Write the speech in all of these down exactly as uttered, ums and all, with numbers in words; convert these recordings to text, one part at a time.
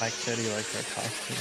Mike said he liked our costume.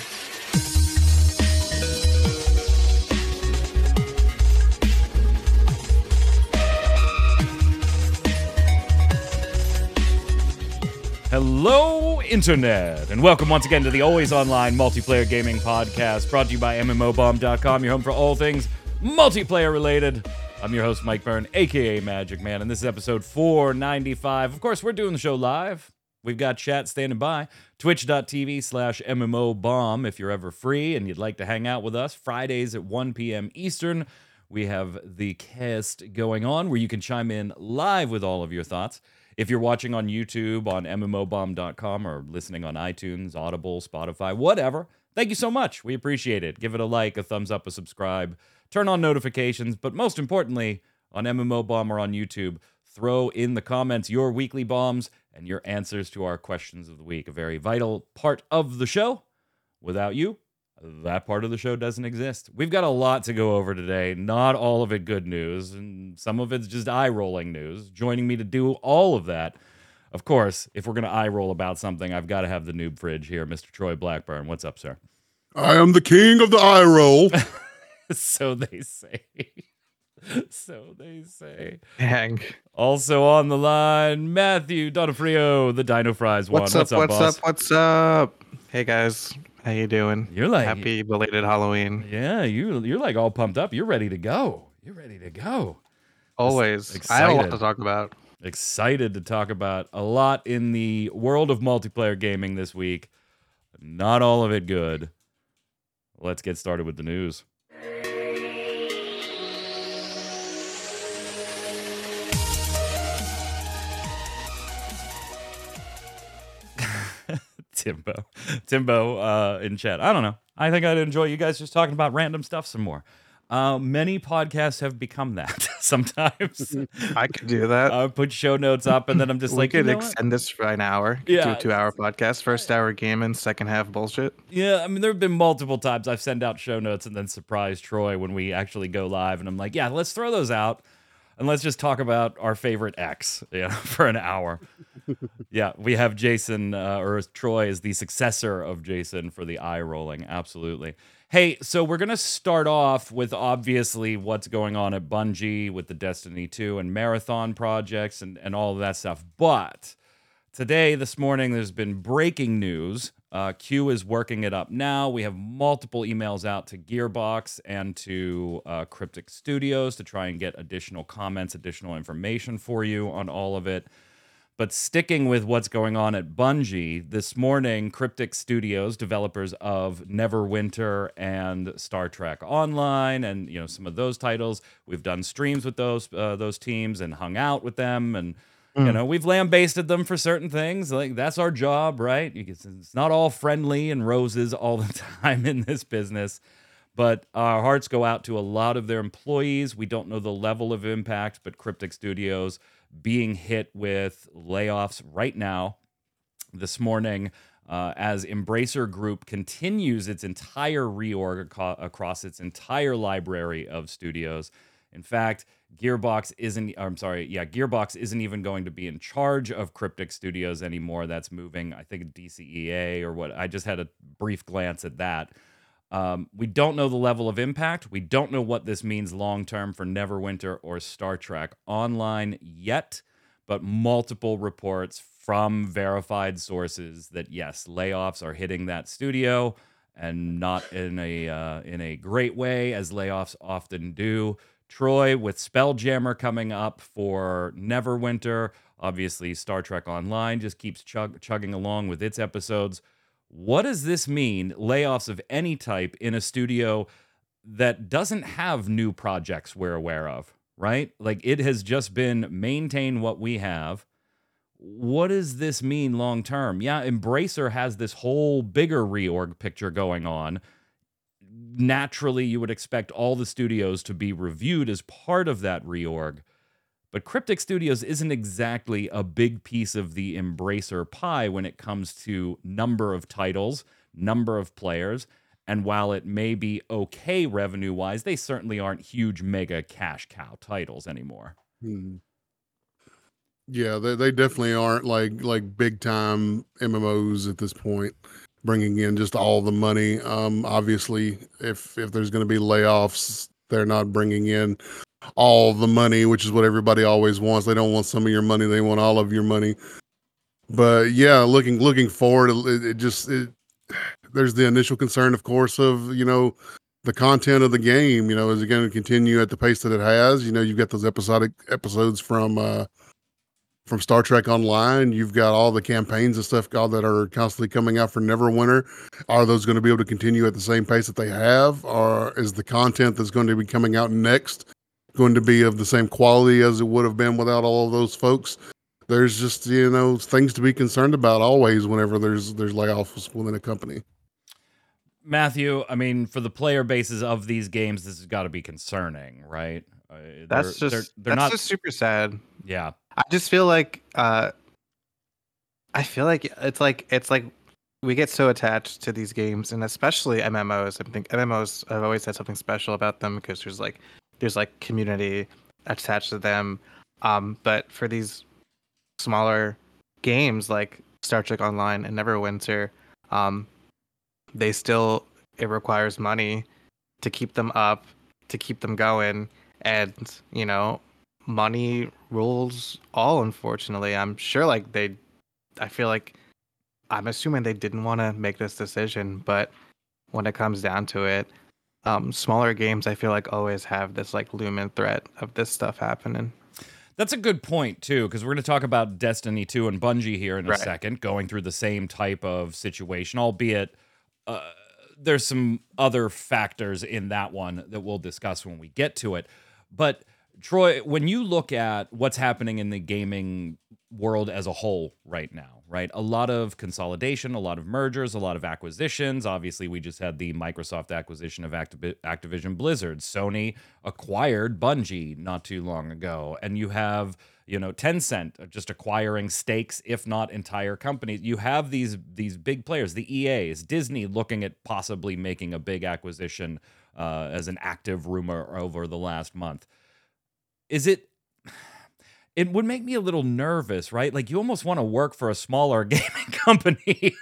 Hello, Internet, and welcome once again to the Always Online Multiplayer Gaming Podcast, brought to you by M M O bomb dot com, your home for all things multiplayer-related. I'm your host, Mike Byrne, a k a. Magic Man, and this is episode four ninety-five. Of course, we're doing the show live. We've got chat standing by, twitch dot t v slash M M O bomb, if you're ever free and you'd like to hang out with us. Fridays at one p.m. Eastern, we have the cast going on, where you can chime in live with all of your thoughts. If you're watching on YouTube, on M M O bomb dot com, or listening on iTunes, Audible, Spotify, whatever, thank you so much. We appreciate it. Give it a like, a thumbs up, a subscribe. Turn on notifications. But most importantly, on MMObomb or on YouTube, throw in the comments your weekly bombs and your answers to our questions of the week. A very vital part of the show. Without you, that part of the show doesn't exist. We've got a lot to go over today. Not all of it good news, and some of it's just eye-rolling news. Joining me to do all of that, of course, if we're going to eye-roll about something, I've got to have the noob fridge here, Mister Troy Blackburn. What's up, sir? I am the king of the eye-roll. So they say. So they say. Dang. Also on the line, Matthew Donofrio, the Dino Fries one. What's up, what's up, what's boss? up, what's up? Hey, guys. How you doing? You're like happy belated Halloween. Yeah, you you're like all pumped up. You're ready to go. You're ready to go. Always. Excited. I have a lot to talk about. Excited to talk about a lot in the world of multiplayer gaming this week. Not all of it good. Let's get started with the news. Timbo, Timbo uh, in chat. I don't know. I think I'd enjoy you guys just talking about random stuff some more. Uh, many podcasts have become that sometimes. I could do that. I put show notes up and then I'm just we like, we could you know extend what? this for an hour. Yeah. Do a two hour podcast. First hour gaming, second half bullshit. Yeah. I mean, there have been multiple times I've sent out show notes and then surprised Troy when we actually go live. And I'm like, yeah, let's throw those out. And let's just talk about our favorite X yeah, for an hour. Yeah, we have Jason, uh, or Troy is the successor of Jason for the eye rolling. Absolutely. Hey, so we're going to start off with obviously what's going on at Bungie with the Destiny two and Marathon projects and, and all of that stuff. But today, this morning, there's been breaking news. Uh, Q is working it up now. We have multiple emails out to Gearbox and to uh, Cryptic Studios to try and get additional comments, additional information for you on all of it. But sticking with what's going on at Bungie, this morning, Cryptic Studios, developers of Neverwinter and Star Trek Online and you know some of those titles, we've done streams with those uh, those teams and hung out with them and you know, we've lambasted them for certain things. Like, that's our job, right? It's not all friendly and roses all the time in this business. But our hearts go out to a lot of their employees. We don't know the level of impact, but Cryptic Studios being hit with layoffs right now, this morning, uh, as Embracer Group continues its entire reorg across its entire library of studios. In fact, Gearbox isn't, I'm sorry, yeah, Gearbox isn't even going to be in charge of Cryptic Studios anymore. That's moving, I think, D C E A or what. I just had a brief glance at that. Um, we don't know the level of impact. We don't know what this means long-term for Neverwinter or Star Trek Online yet, but multiple reports from verified sources that, yes, layoffs are hitting that studio and not in a uh, in a great way, as layoffs often do. Troy, with Spelljammer coming up for Neverwinter, obviously Star Trek Online just keeps chug- chugging along with its episodes. What does this mean, layoffs of any type, in a studio that doesn't have new projects we're aware of, right? Like, it has just been maintain what we have. What does this mean long term? Yeah, Embracer has this whole bigger reorg picture going on. Naturally, you would expect all the studios to be reviewed as part of that reorg. But Cryptic Studios isn't exactly a big piece of the Embracer pie when it comes to number of titles, number of players, and while it may be okay revenue-wise, they certainly aren't huge mega cash cow titles anymore. Hmm. Yeah, they, they definitely aren't like like big-time M M Os at this point. bringing in just all the money. Um, obviously, if if there's going to be layoffs, they're not bringing in all the money, which is what everybody always wants. They don't want some of your money; they want all of your money. But yeah, looking looking forward, it, it just it, there's the initial concern, of course, of you know the content of the game. You know, is it going to continue at the pace that it has? You know, you've got those episodic episodes from uh, from Star Trek Online. You've got all the campaigns and stuff, God, that are constantly coming out for Neverwinter. Are those going to be able to continue at the same pace that they have, or is the content that's going to be coming out next going to be of the same quality as it would have been without all of those folks? There's just, you know, things to be concerned about always whenever there's there's layoffs within a company. Matthew, I mean, for the player bases of these games, this has got to be concerning, right? Uh, that's they're, just they're, they're that's not... just super sad. Yeah, I just feel like uh, I feel like it's like it's like we get so attached to these games, and especially M M Os. I think M M Os have always had something special about them because there's like there's like community attached to them. Um, but for these smaller games like Star Trek Online and Neverwinter, um, they still it requires money to keep them up, to keep them going, and you know, money rules all. Unfortunately, I'm sure like they, I feel like I'm assuming they didn't want to make this decision, but when it comes down to it, um, smaller games I feel like always have this like looming threat of this stuff happening. That's a good point, too, because we're going to talk about Destiny two and Bungie here in a right. second, going through the same type of situation, albeit uh, there's some other factors in that one that we'll discuss when we get to it. But, Troy, when you look at what's happening in the gaming world as a whole right now, right? A lot of consolidation, a lot of mergers, a lot of acquisitions. Obviously, we just had the Microsoft acquisition of Activ- Activision Blizzard. Sony acquired Bungie not too long ago. And you have, you know, Tencent just acquiring stakes, if not entire companies. You have these, these big players, the E As, Disney looking at possibly making a big acquisition uh, as an active rumor over the last month. Is it... It would make me a little nervous, right? Like you almost want to work for a smaller gaming company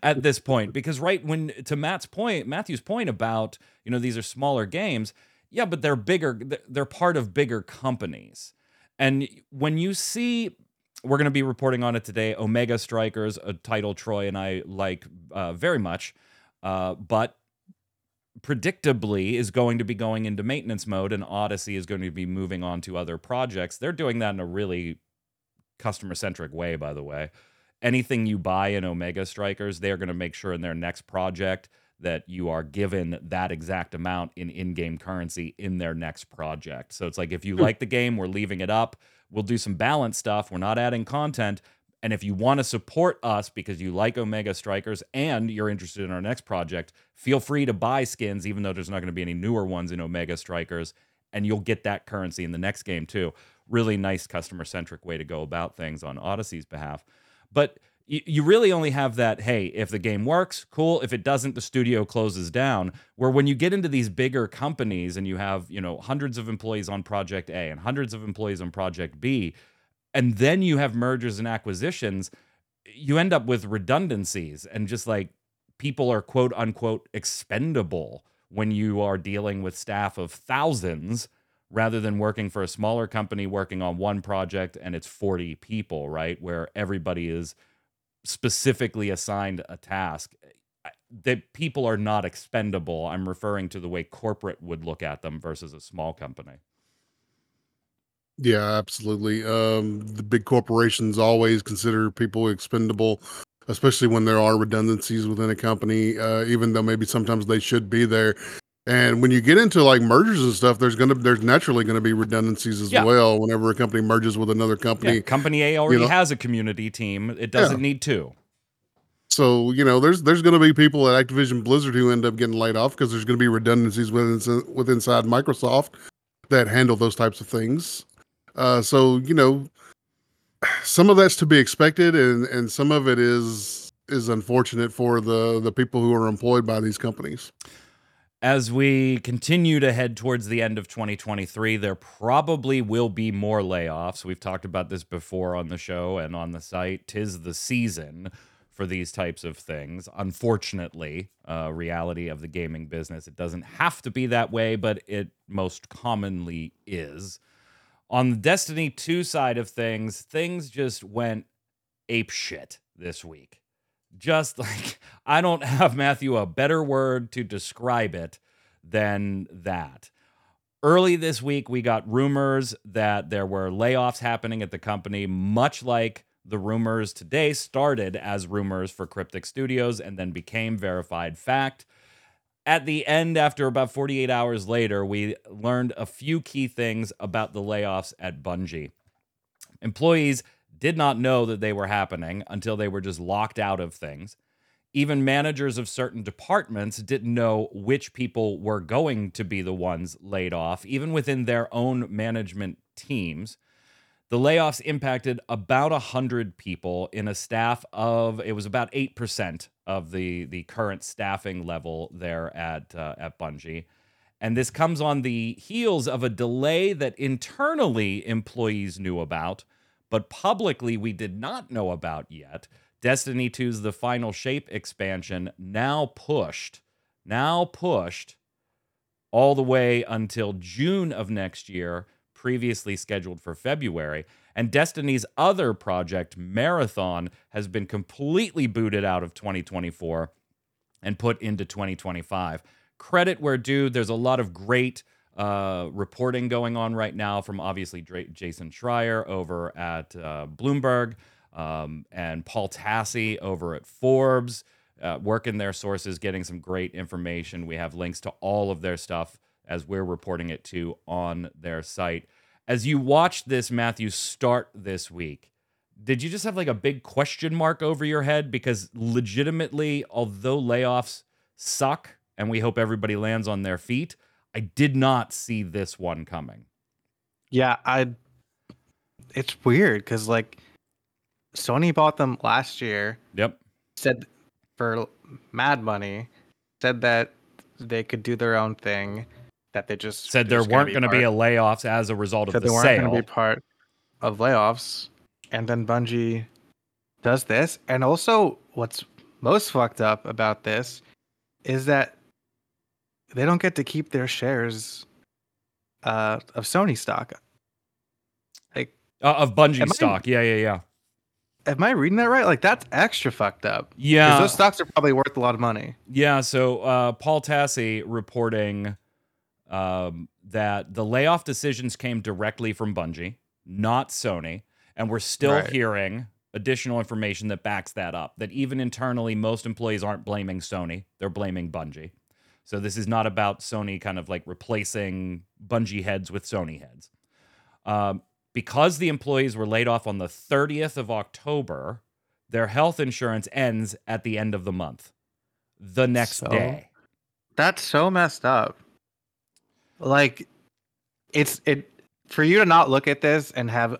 at this point, because right when to Matt's point, Matthew's point about, you know, these are smaller games. Yeah, but they're bigger. They're part of bigger companies. And when you see, we're going to be reporting on it today, Omega Strikers, a title Troy and I like uh, very much, uh, but predictably is going to be going into maintenance mode, and Odyssey is going to be moving on to other projects. They're doing that in a really customer-centric way, by the way. Anything you buy in Omega Strikers, they're going to make sure in their next project that you are given that exact amount in in-game currency in their next project. So it's like, if you like the game, we're leaving it up. We'll do some balance stuff. We're not adding content. And if you want to support us because you like Omega Strikers and you're interested in our next project, feel free to buy skins, even though there's not going to be any newer ones in Omega Strikers, and you'll get that currency in the next game too. Really nice customer-centric way to go about things on Odyssey's behalf. But you really only have that, hey, if the game works, cool. If it doesn't, the studio closes down. Where when you get into these bigger companies and you have, you know, hundreds of employees on Project A and hundreds of employees on Project B, and then you have mergers and acquisitions, you end up with redundancies and just like people are quote unquote expendable when you are dealing with staff of thousands rather than working for a smaller company working on one project and it's forty people, right? Where everybody is specifically assigned a task. That people are not expendable. I'm referring to the way corporate would look at them versus a small company. Yeah, absolutely. Um, the big corporations always consider people expendable, especially when there are redundancies within a company, uh, even though maybe sometimes they should be there. And when you get into like mergers and stuff, there's gonna there's naturally gonna be redundancies as yeah. well. Whenever a company merges with another company, yeah, company A already you know, has a community team; it doesn't yeah. need two. So you know, there's there's gonna be people at Activision Blizzard who end up getting laid off because there's gonna be redundancies within with inside Microsoft that handle those types of things. Uh, so, you know, some of that's to be expected and, and some of it is is unfortunate for the, the people who are employed by these companies. As we continue to head towards the end of twenty twenty-three, there probably will be more layoffs. We've talked about this before on the show and on the site. 'Tis the season for these types of things. Unfortunately, uh, reality of the gaming business, it doesn't have to be that way, but it most commonly is. On the Destiny two side of things, things just went apeshit this week. Just like, I don't have, Matthew, a better word to describe it than that. Early this week, we got rumors that there were layoffs happening at the company, much like the rumors today started as rumors for Cryptic Studios and then became verified fact. At the end, after about forty-eight hours later, we learned a few key things about the layoffs at Bungie. Employees did not know that they were happening until they were just locked out of things. Even managers of certain departments didn't know which people were going to be the ones laid off, even within their own management teams. The layoffs impacted about one hundred people in a staff of, it was about eight percent of the, the current staffing level there at, uh, at Bungie. And this comes on the heels of a delay that internally employees knew about, but publicly we did not know about yet. Destiny two's The Final Shape expansion now pushed, now pushed all the way until June of next year, previously scheduled for February, and Destiny's other project, Marathon, has been completely booted out of twenty twenty-four and put into twenty twenty-five. Credit where due, there's a lot of great uh, reporting going on right now from obviously Dra- Jason Schreier over at uh, Bloomberg um, and Paul Tassi over at Forbes, uh, working their sources, getting some great information. We have links to all of their stuff as we're reporting it to on their site. As you watched this, Matthew, start this week, did you just have like a big question mark over your head? Because legitimately, although layoffs suck and we hope everybody lands on their feet, I did not see this one coming. Yeah, I. It's weird because like Sony bought them last year. Yep. Said for mad money, said that they could do their own thing. That they just said there weren't going to be a layoffs as a result of the sale. They weren't going to be part of layoffs, and then Bungie does this. And also, what's most fucked up about this is that they don't get to keep their shares uh, of Sony stock, like uh, of Bungie stock. I, yeah, yeah, yeah. Am I reading that right? Like, that's extra fucked up. Yeah, because those stocks are probably worth a lot of money. Yeah. So uh, Paul Tassi reporting. Um, that the layoff decisions came directly from Bungie, not Sony, and we're still right. hearing additional information that backs that up, that even internally, most employees aren't blaming Sony, they're blaming Bungie. So this is not about Sony kind of like replacing Bungie heads with Sony heads. Um, because the employees were laid off on the thirtieth of October, their health insurance ends at the end of the month, the next so, day. That's so messed up. Like, it's it for you to not look at this and have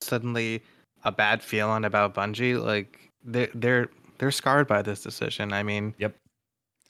suddenly a bad feeling about Bungie. Like they're they're they're scarred by this decision. I mean, yep.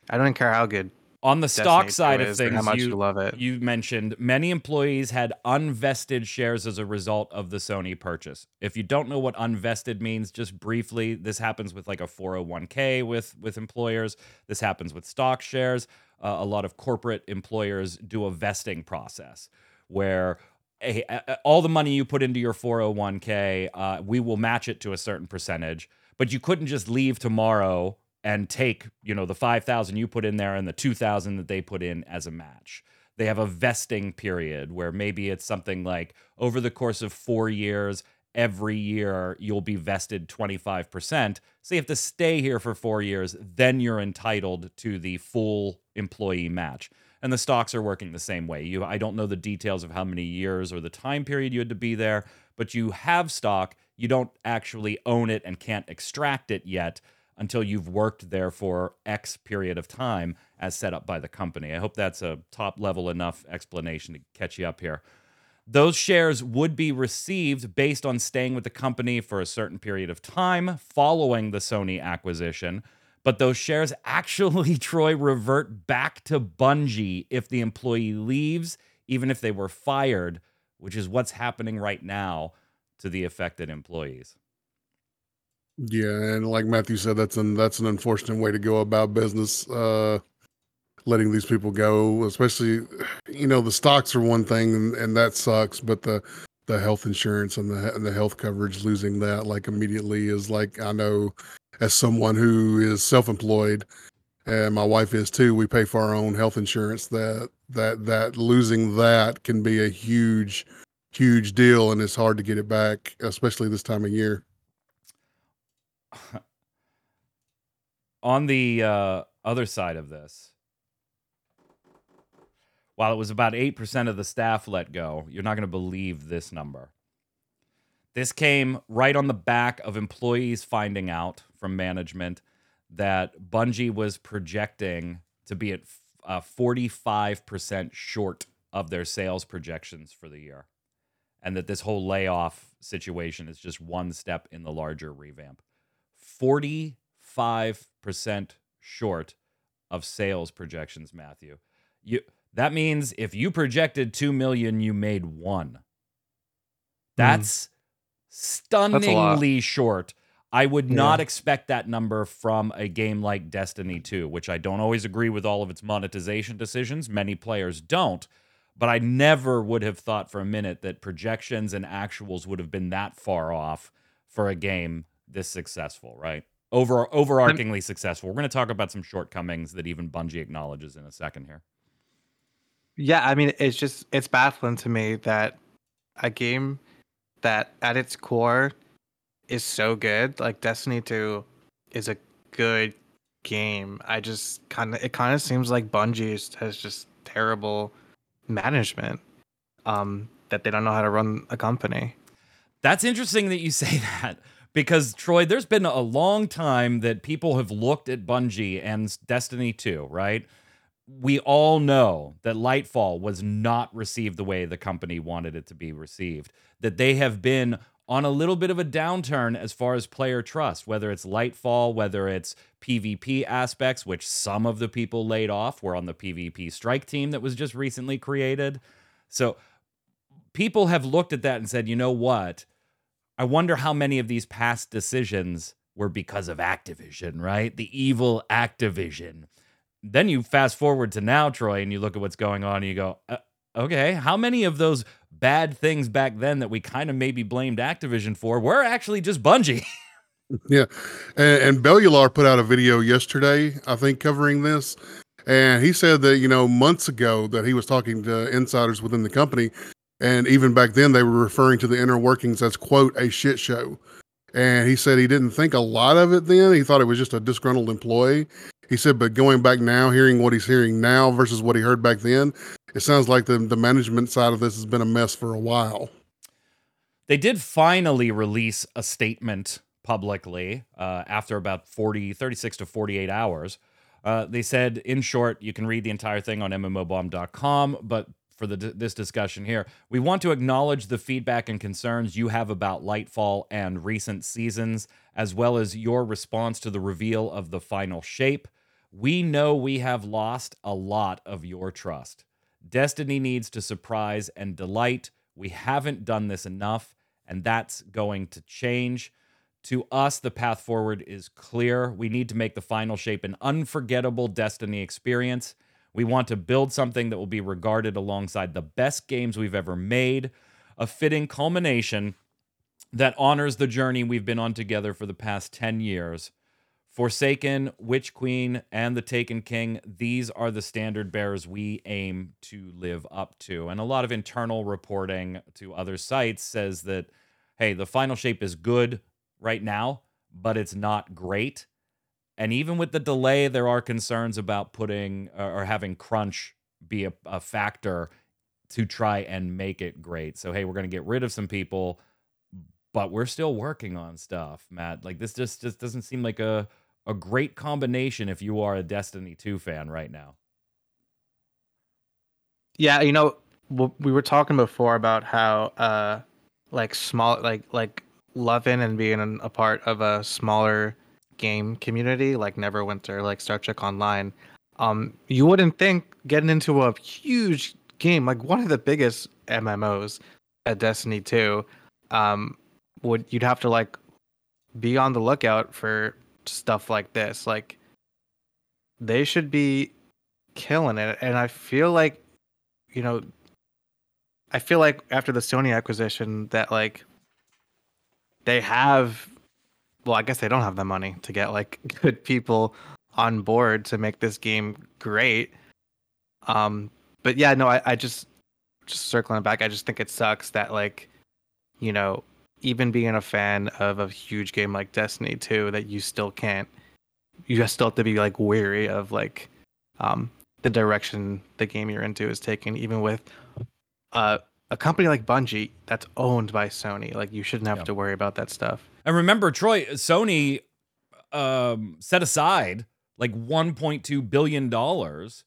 I don't care how good on the Destiny stock side of things. How much you, you love it? You mentioned many employees had unvested shares as a result of the Sony purchase. If you don't know what unvested means, just briefly, this happens with like a four oh one k with with employers. This happens with stock shares. Uh, a lot of corporate employers do a vesting process where hey, all the money you put into your four oh one k, uh, we will match it to a certain percentage, but you couldn't just leave tomorrow and take, you know, the five thousand you put in there and the two thousand that they put in as a match. They have a vesting period where maybe it's something like over the course of four years, every year you'll be vested twenty-five percent. So you have to stay here for four years, then you're entitled to the full employee match. And the stocks are working the same way. You, I don't know the details of how many years or the time period you had to be there, but you have stock. You don't actually own it and can't extract it yet until you've worked there for X period of time as set up by the company. I hope that's a top level enough explanation to catch you up here. Those shares would be received based on staying with the company for a certain period of time following the Sony acquisition, but those shares actually, Troy, revert back to Bungie if the employee leaves, even if they were fired, which is what's happening right now to the affected employees. Yeah, and like Matthew said, that's an that's an unfortunate way to go about business. Uh, letting these people go, especially, you know, the stocks are one thing, and, and that sucks. But the the health insurance and the and the health coverage, losing that like immediately is like, I know, as someone who is self-employed, and my wife is too, we pay for our own health insurance. That that that losing that can be a huge, huge deal, and it's hard to get it back, especially this time of year. On the uh, other side of this, while it was about eight percent of the staff let go, you're not going to believe this number. This came right on the back of employees finding out from management that Bungie was projecting to be at uh, forty-five percent short of their sales projections for the year, and that this whole layoff situation is just one step in the larger revamp. forty-five percent short of sales projections, Matthew. You... That means if you projected two million, you made one. That's mm. stunningly That's short. I would yeah. not expect that number from a game like Destiny two, which I don't always agree with all of its monetization decisions. Many players don't, but I never would have thought for a minute that projections and actuals would have been that far off for a game this successful, right? Over overarchingly successful. We're going to talk about some shortcomings that even Bungie acknowledges in a second here. Yeah, I mean, it's just, it's baffling to me that a game that at its core is so good, like Destiny two is a good game. I just kind of, it kind of seems like Bungie has just terrible management, um, that they don't know how to run a company. That's interesting that you say that, because, Troy, there's been a long time that people have looked at Bungie and Destiny two, right? We all know that Lightfall was not received the way the company wanted it to be received, that they have been on a little bit of a downturn as far as player trust, whether it's Lightfall, whether it's PvP aspects, which some of the people laid off were on the PvP strike team that was just recently created. So people have looked at that and said, you know what? I wonder how many of these past decisions were because of Activision, right? The evil Activision. Then you fast forward to now, Troy, and you look at what's going on and you go, uh, okay, how many of those bad things back then that we kind of maybe blamed Activision for were actually just Bungie? Yeah. And, and Bellular put out a video yesterday, I think, covering this. And he said that, you know, months ago that he was talking to insiders within the company. And even back then, they were referring to the inner workings as, quote, a shit show. And he said he didn't think a lot of it then. He thought it was just a disgruntled employee. He said, but going back now, hearing what he's hearing now versus what he heard back then, it sounds like the, the management side of this has been a mess for a while. They did finally release a statement publicly uh, after about forty, thirty-six to forty-eight hours. Uh, they said, in short, you can read the entire thing on M M O bomb dot com, but for the, this discussion here, we want to acknowledge the feedback and concerns you have about Lightfall and recent seasons, as well as your response to the reveal of The Final Shape. We know we have lost a lot of your trust. Destiny needs to surprise and delight. We haven't done this enough, and that's going to change. To us, the path forward is clear. We need to make The Final Shape an unforgettable Destiny experience. We want to build something that will be regarded alongside the best games we've ever made, a fitting culmination that honors the journey we've been on together for the past ten years. Forsaken, Witch Queen, and the Taken King, these are the standard bearers we aim to live up to. And a lot of internal reporting to other sites says that, hey, The Final Shape is good right now, but it's not great. And even with the delay, there are concerns about putting or having crunch be a, a factor to try and make it great. So, hey, we're going to get rid of some people, but we're still working on stuff, Matt. Like, this just, just doesn't seem like a, a great combination if you are a Destiny two fan right now. Yeah, you know, we were talking before about how, uh, like, small, like, like loving and being a part of a smaller game community like Neverwinter, like Star Trek Online, um, you wouldn't think getting into a huge game like one of the biggest M M Os at Destiny two, um, would you'd have to like be on the lookout for stuff like this. Like, they should be killing it. And I feel like, you know, I feel like after the Sony acquisition that, like, they have, well, I guess they don't have the money to get, like, good people on board to make this game great. Um, but yeah, no, I, I just, just circling back, I just think it sucks that, like, you know, even being a fan of a huge game like Destiny two, that you still can't, you just still have to be, like, wary of, like, um, the direction the game you're into is taking, even with uh, a company like Bungie that's owned by Sony. Like, you shouldn't have yeah. to worry about that stuff. And remember, Troy, Sony um, set aside like one point two billion dollars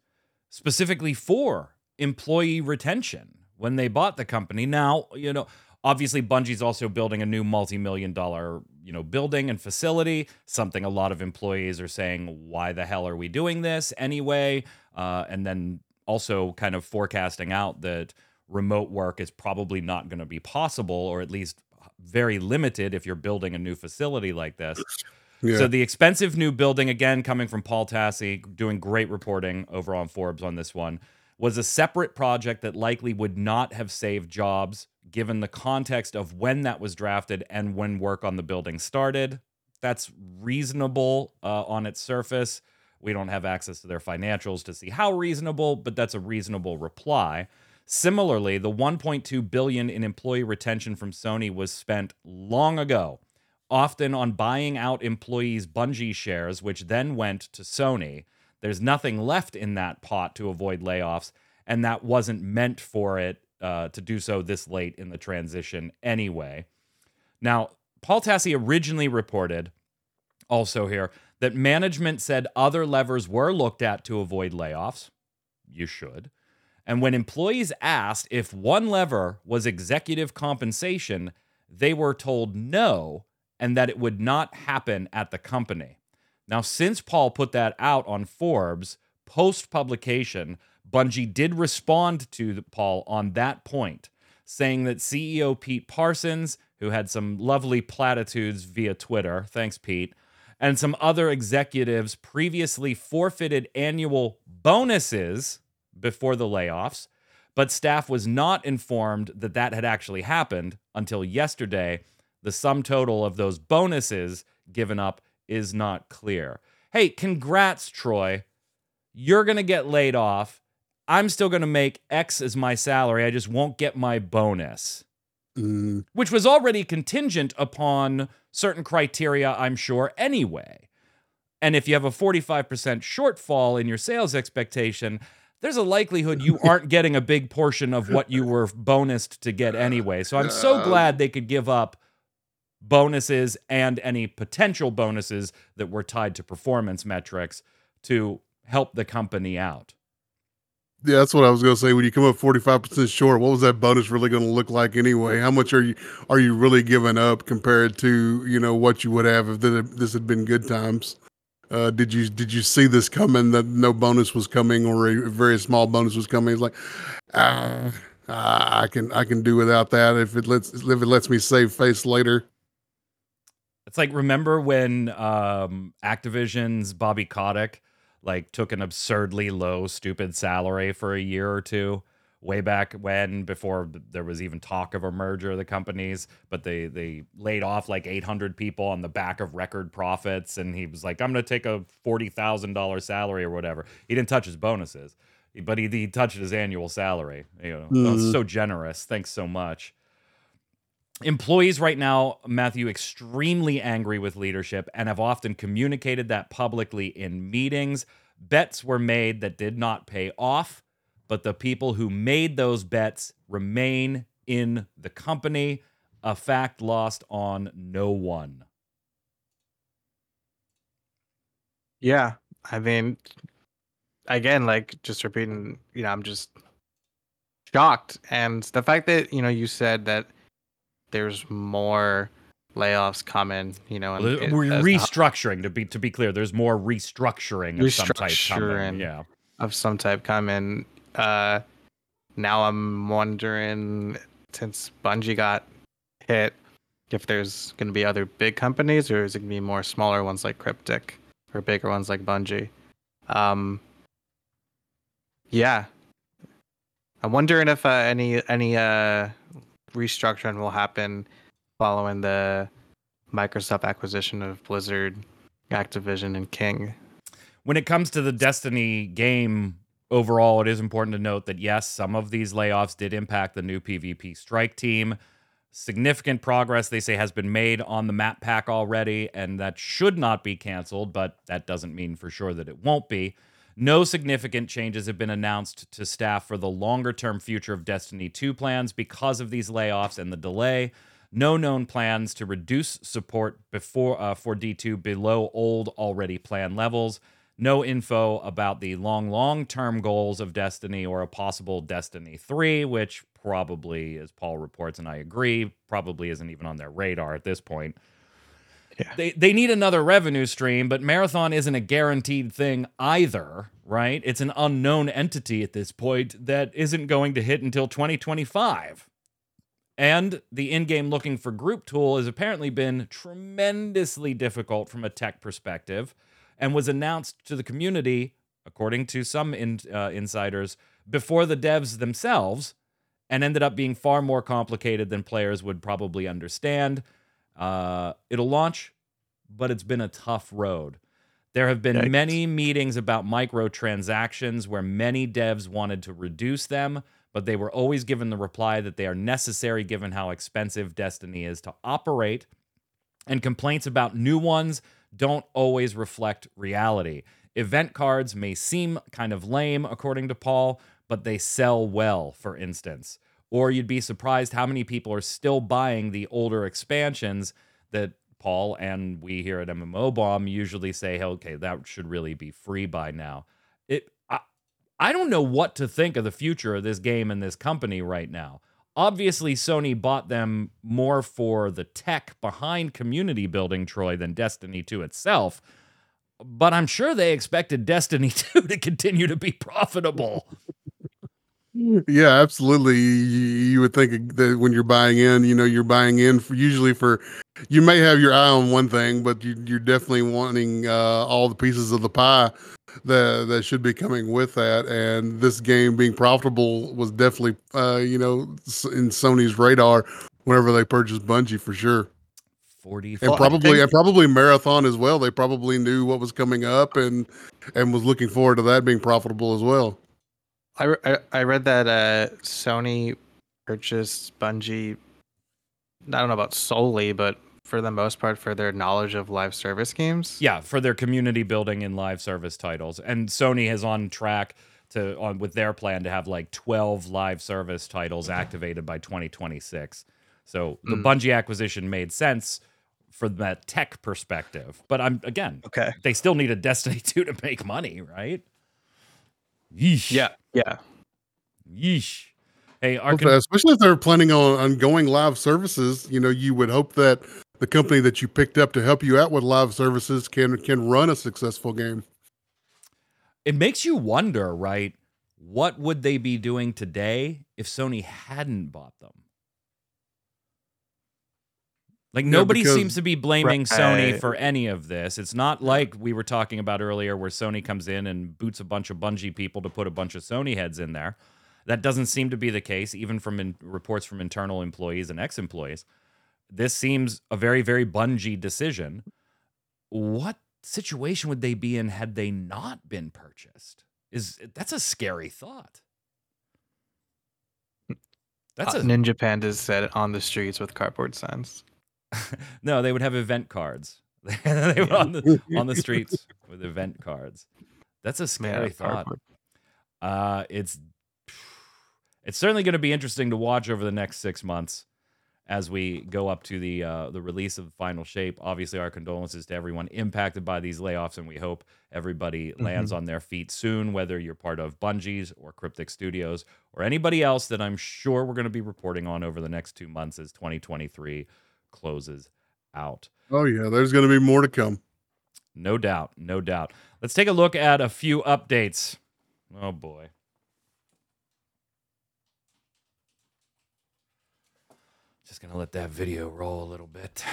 specifically for employee retention when they bought the company. Now, you know, obviously Bungie's also building a new multi-million dollar, you know, building and facility, something a lot of employees are saying, why the hell are we doing this anyway? Uh, and then also kind of forecasting out that remote work is probably not going to be possible, or at least very limited if you're building a new facility like this. Yeah. So the expensive new building, again, coming from Paul Tassi, doing great reporting over on Forbes on this one, was a separate project that likely would not have saved jobs given the context of when that was drafted and when work on the building started. That's reasonable uh, on its surface. We don't have access to their financials to see how reasonable, but that's a reasonable reply. Similarly, the one point two billion dollars in employee retention from Sony was spent long ago, often on buying out employees' Bungie shares, which then went to Sony. There's nothing left in that pot to avoid layoffs, and that wasn't meant for it uh, to do so this late in the transition anyway. Now, Paul Tassi originally reported, also here, that management said other levers were looked at to avoid layoffs. You should. And when employees asked if one lever was executive compensation, they were told no, and that it would not happen at the company. Now, since Paul put that out on Forbes, post-publication, Bungie did respond to Paul on that point, saying that C E O Pete Parsons, who had some lovely platitudes via Twitter, thanks Pete, and some other executives previously forfeited annual bonuses before the layoffs, but staff was not informed that that had actually happened until yesterday. The sum total of those bonuses given up is not clear. Hey, congrats, Troy. You're going to get laid off. I'm still going to make X as my salary. I just won't get my bonus, mm. which was already contingent upon certain criteria, I'm sure, anyway. And if you have a forty-five percent shortfall in your sales expectation, there's a likelihood you aren't getting a big portion of what you were bonused to get anyway. So I'm so glad they could give up bonuses and any potential bonuses that were tied to performance metrics to help the company out. Yeah, that's what I was going to say. When you come up forty-five percent short, what was that bonus really going to look like anyway? How much are you are you really giving up compared to, you know, what you would have if this had been good times? Uh, did you did you see this coming, that no bonus was coming, or a very small bonus was coming? It's like, ah, I can I can do without that if it lets if it lets me save face later. It's like, remember when um, Activision's Bobby Kotick like took an absurdly low, stupid salary for a year or two way back when, before there was even talk of a merger of the companies, but they, they laid off like eight hundred people on the back of record profits. And he was like, I'm going to take a forty thousand dollars salary or whatever. He didn't touch his bonuses, but he, he touched his annual salary. You know, mm. so generous. Thanks so much. Employees right now, Matthew, extremely angry with leadership and have often communicated that publicly in meetings. Bets were made that did not pay off, but the people who made those bets remain in the company, a fact lost on no one. Yeah, I mean, again, like just repeating, you know, I'm just shocked. And the fact that, you know, you said that there's more layoffs coming, you know. And We're it, restructuring, to be to be clear. There's more restructuring, restructuring of some type coming. Yeah, of some type coming. Uh, now I'm wondering, since Bungie got hit, if there's going to be other big companies, or is it going to be more smaller ones like Cryptic or bigger ones like Bungie? Um, yeah. I'm wondering if uh, any any uh, restructuring will happen following the Microsoft acquisition of Blizzard, Activision, and King. When it comes to the Destiny game overall, it is important to note that, yes, some of these layoffs did impact the new PvP strike team. Significant progress, they say, has been made on the map pack already, and that should not be canceled, but that doesn't mean for sure that it won't be. No significant changes have been announced to staff for the longer-term future of Destiny two plans because of these layoffs and the delay. No known plans to reduce support before uh, for D two below old, already planned levels. No info about the long, long-term goals of Destiny or a possible Destiny three, which probably, as Paul reports, and I agree, probably isn't even on their radar at this point. Yeah. They they need another revenue stream, but Marathon isn't a guaranteed thing either, right? It's an unknown entity at this point that isn't going to hit until twenty twenty-five. And the in-game looking for group tool has apparently been tremendously difficult from a tech perspective and was announced to the community, according to some in, uh, insiders, before the devs themselves, and ended up being far more complicated than players would probably understand. Uh, it'll launch, but it's been a tough road. There have been Yikes. many meetings about microtransactions where many devs wanted to reduce them, but they were always given the reply that they are necessary given how expensive Destiny is to operate, and complaints about new ones don't always reflect reality. Event cards may seem kind of lame, according to Paul, but they sell well, for instance. Or you'd be surprised how many people are still buying the older expansions that Paul and we here at MMObomb usually say, hey, okay, that should really be free by now. It, I, I don't know what to think of the future of this game and this company right now. Obviously, Sony bought them more for the tech behind community building, Troy, than Destiny two itself. But I'm sure they expected Destiny two to continue to be profitable. Yeah, absolutely. You would think that when you're buying in, you know, you're buying in for usually for, you may have your eye on one thing, but you, you're definitely wanting uh, all the pieces of the pie that that should be coming with that. And this game being profitable was definitely, uh, you know, in Sony's radar whenever they purchased Bungie for sure. forty and probably think- and probably Marathon as well. They probably knew what was coming up and and was looking forward to that being profitable as well. I, I read that uh, Sony purchased Bungie, I don't know about solely, but for the most part for their knowledge of live service games. Yeah, for their community building in live service titles. And Sony is on track to on with their plan to have like twelve live service titles activated by twenty twenty-six. So the mm. Bungie acquisition made sense for that tech perspective. But I'm again, okay. They still need a Destiny two to make money, right? Yeesh. Yeah, yeah. Yeesh. Hey, our con- especially if they're planning on ongoing live services, you know, you would hope that the company that you picked up to help you out with live services can can run a successful game. It makes you wonder, right? What would they be doing today if Sony hadn't bought them? Like, nobody yeah, because, seems to be blaming right. Sony for any of this. It's not like we were talking about earlier where Sony comes in and boots a bunch of Bungie people to put a bunch of Sony heads in there. That doesn't seem to be the case, even from in, reports from internal employees and ex-employees. This seems a very, very Bungie decision. What situation would they be in had they not been purchased? Is that's a scary thought. That's uh, a Ninja Pandas said on the streets with cardboard signs. No, they would have event cards. They were on the on the streets with event cards. That's a scary yeah, thought. Uh, it's it's certainly going to be interesting to watch over the next six months as we go up to the uh, the release of the Final Shape. Obviously, our condolences to everyone impacted by these layoffs, and we hope everybody mm-hmm. lands on their feet soon, whether you're part of Bungie's or Cryptic Studios or anybody else that I'm sure we're going to be reporting on over the next two months as twenty twenty-three closes out. Oh yeah, there's going to be more to come. No doubt, no doubt. Let's take a look at a few updates. Oh boy. Just going to let that video roll a little bit.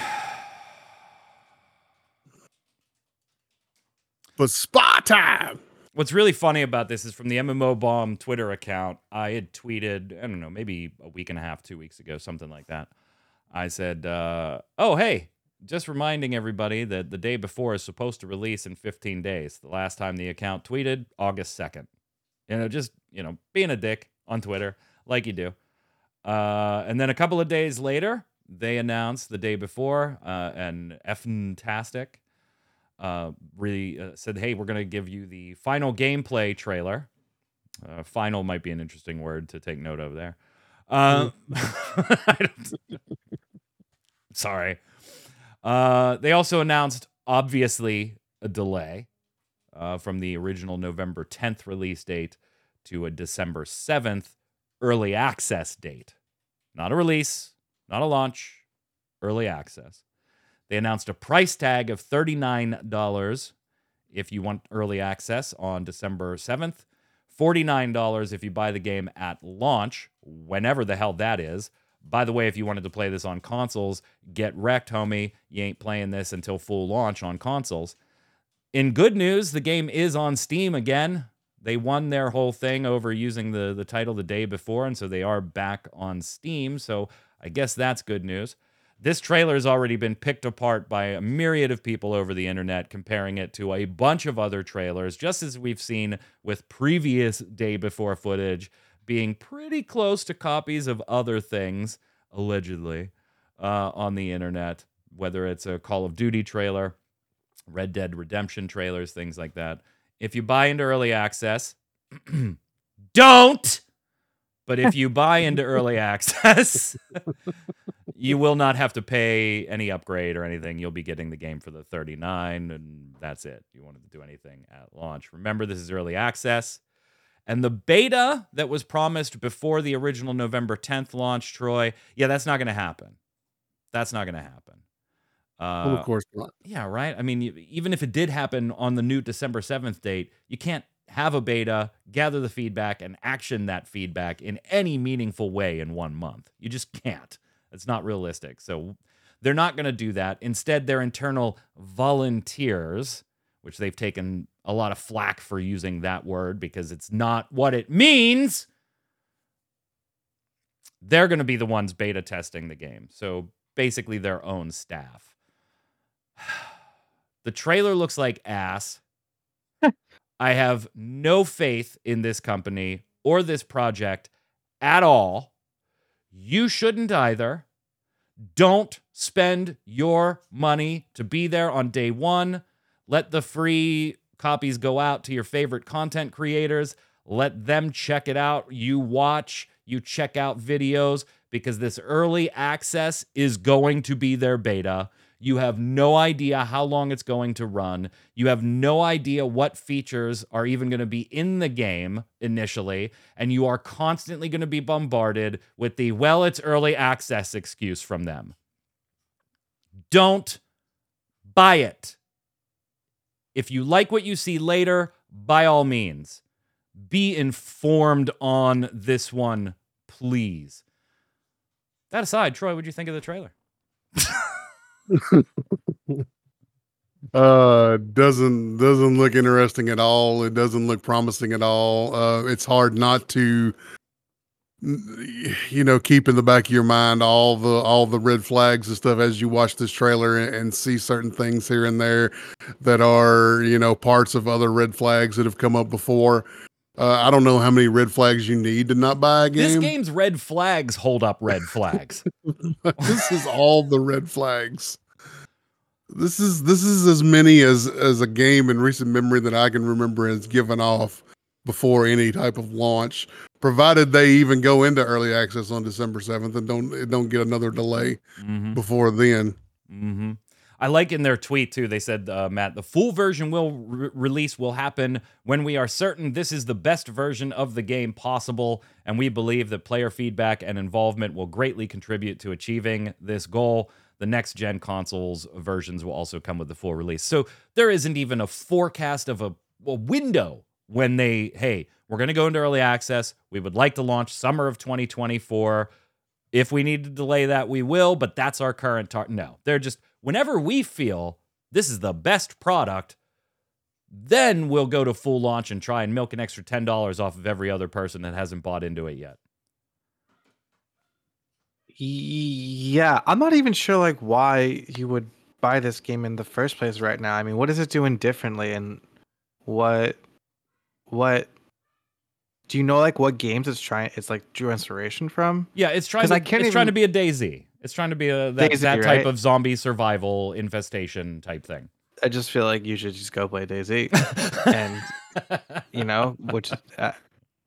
But spa time. What's really funny about this is from the MMObomb Twitter account. I had tweeted, I don't know, maybe a week and a half, two weeks ago, something like that. I said, uh, oh, hey, just reminding everybody that The Day Before is supposed to release in fifteen days. The last time the account tweeted, August second. You know, just, you know, being a dick on Twitter like you do. Uh, and then a couple of days later, they announced The Day Before, uh, and F-N-tastic uh, really uh, said, hey, we're going to give you the final gameplay trailer. Uh, final might be an interesting word to take note of there. Uh, I don't, sorry. Uh, they also announced, obviously, a delay uh, from the original November tenth release date to a December seventh early access date. Not a release, not a launch, early access. They announced a price tag of thirty-nine dollars if you want early access on December seventh, forty-nine dollars if you buy the game at launch, whenever the hell that is. By the way, if you wanted to play this on consoles, get wrecked, homie. You ain't playing this until full launch on consoles. In good news, the game is on Steam again. They won their whole thing over using the, the title The Day Before, and so they are back on Steam, so I guess that's good news. This trailer has already been picked apart by a myriad of people over the internet, comparing it to a bunch of other trailers, just as we've seen with previous Day Before footage being pretty close to copies of other things, allegedly, uh, on the internet, whether it's a Call of Duty trailer, Red Dead Redemption trailers, things like that. If you buy into early access, don't! But if you buy into early access, you will not have to pay any upgrade or anything. You'll be getting the game for the thirty-nine dollars, and that's it. You wanted to do anything at launch. Remember, this is early access. And the beta that was promised before the original November tenth launch, Troy, yeah, that's not going to happen. That's not going to happen. Uh, well, of course not. Yeah, right? I mean, you, even if it did happen on the new December seventh date, you can't have a beta, gather the feedback, and action that feedback in any meaningful way in one month. You just can't. It's not realistic. So they're not going to do that. Instead, their internal volunteers, which they've taken a lot of flack for using that word because it's not what it means. They're going to be the ones beta testing the game. So basically their own staff. The trailer looks like ass. I have no faith in this company or this project at all. You shouldn't either. Don't spend your money to be there on day one. Let the free copies go out to your favorite content creators. Let them check it out. You watch, you check out videos, because this early access is going to be their beta. You have no idea how long it's going to run. You have no idea what features are even going to be in the game initially. And you are constantly going to be bombarded with the, well, it's early access excuse from them. Don't buy it. If you like what you see later, by all means, be informed on this one, please. That aside, Troy, what did you think of the trailer? uh, doesn't doesn't look interesting at all. It doesn't look promising at all. Uh, it's hard not to, you know, keep in the back of your mind all the all the red flags and stuff as you watch this trailer and, and see certain things here and there that are, you know, parts of other red flags that have come up before. Uh, I don't know how many red flags you need to not buy a game. This game's red flags hold up red flags. This is all the red flags. This is this is as many as as a game in recent memory that I can remember has given off before any type of launch, provided they even go into early access on December seventh and don't don't get another delay mm-hmm. before then. Mm-hmm. I like in their tweet, too, they said, uh, Matt, the full version will re- release will happen when we are certain this is the best version of the game possible, and we believe that player feedback and involvement will greatly contribute to achieving this goal. The next-gen consoles versions will also come with the full release. So there isn't even a forecast of a, a window when they, hey, we're going to go into early access. We would like to launch summer of twenty twenty-four. If we need to delay that, we will, but that's our current target. No, they're just, whenever we feel this is the best product, then we'll go to full launch and try and milk an extra ten dollars off of every other person that hasn't bought into it yet. Yeah, I'm not even sure like why you would buy this game in the first place right now. I mean, what is it doing differently, and what what do you know, like what games it's trying it's like drew inspiration from? Yeah, it's trying to, I can't it's even, trying to be a DayZ. It's trying to be a that, DayZ, that type right? of zombie survival infestation type thing. I just feel like you should just go play DayZ. And you know, which uh,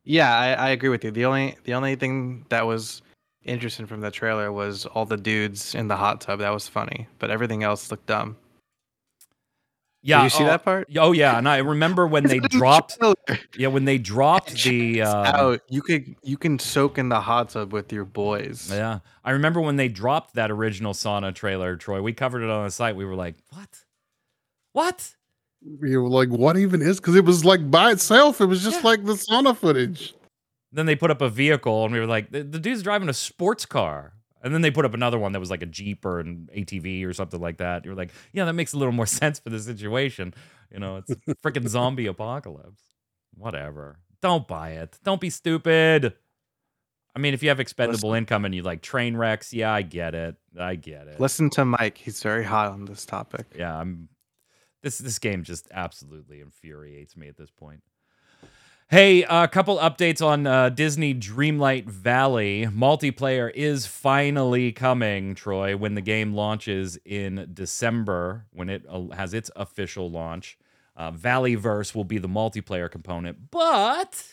yeah, I, I agree with you. The only the only thing that was interesting from the trailer was all the dudes in the hot tub. That was funny, but everything else looked dumb. Yeah, did you see oh, that part? Oh yeah, and I remember when they dropped. Trailer. Yeah, when they dropped the. Uh, out. You could you can soak in the hot tub with your boys. Yeah, I remember when they dropped that original sauna trailer, Troy. We covered it on the site. We were like, what, what? You were like, what even is? Because it was like by itself. It was just yeah. like the sauna footage. Then they put up a vehicle, and we were like, the, the dude's driving a sports car. And then they put up another one that was like a Jeep or an A T V or something like that. You're like, yeah, that makes a little more sense for the situation. You know, it's a freaking zombie apocalypse. Whatever. Don't buy it. Don't be stupid. I mean, if you have expendable Listen. income and you like train wrecks, yeah, I get it. I get it. Listen to Mike. He's very hot on this topic. Yeah, I'm. This, this game just absolutely infuriates me at this point. Hey, a couple updates on uh, Disney Dreamlight Valley. Multiplayer is finally coming, Troy, when the game launches in December, when it has its official launch. Uh, Valleyverse will be the multiplayer component, but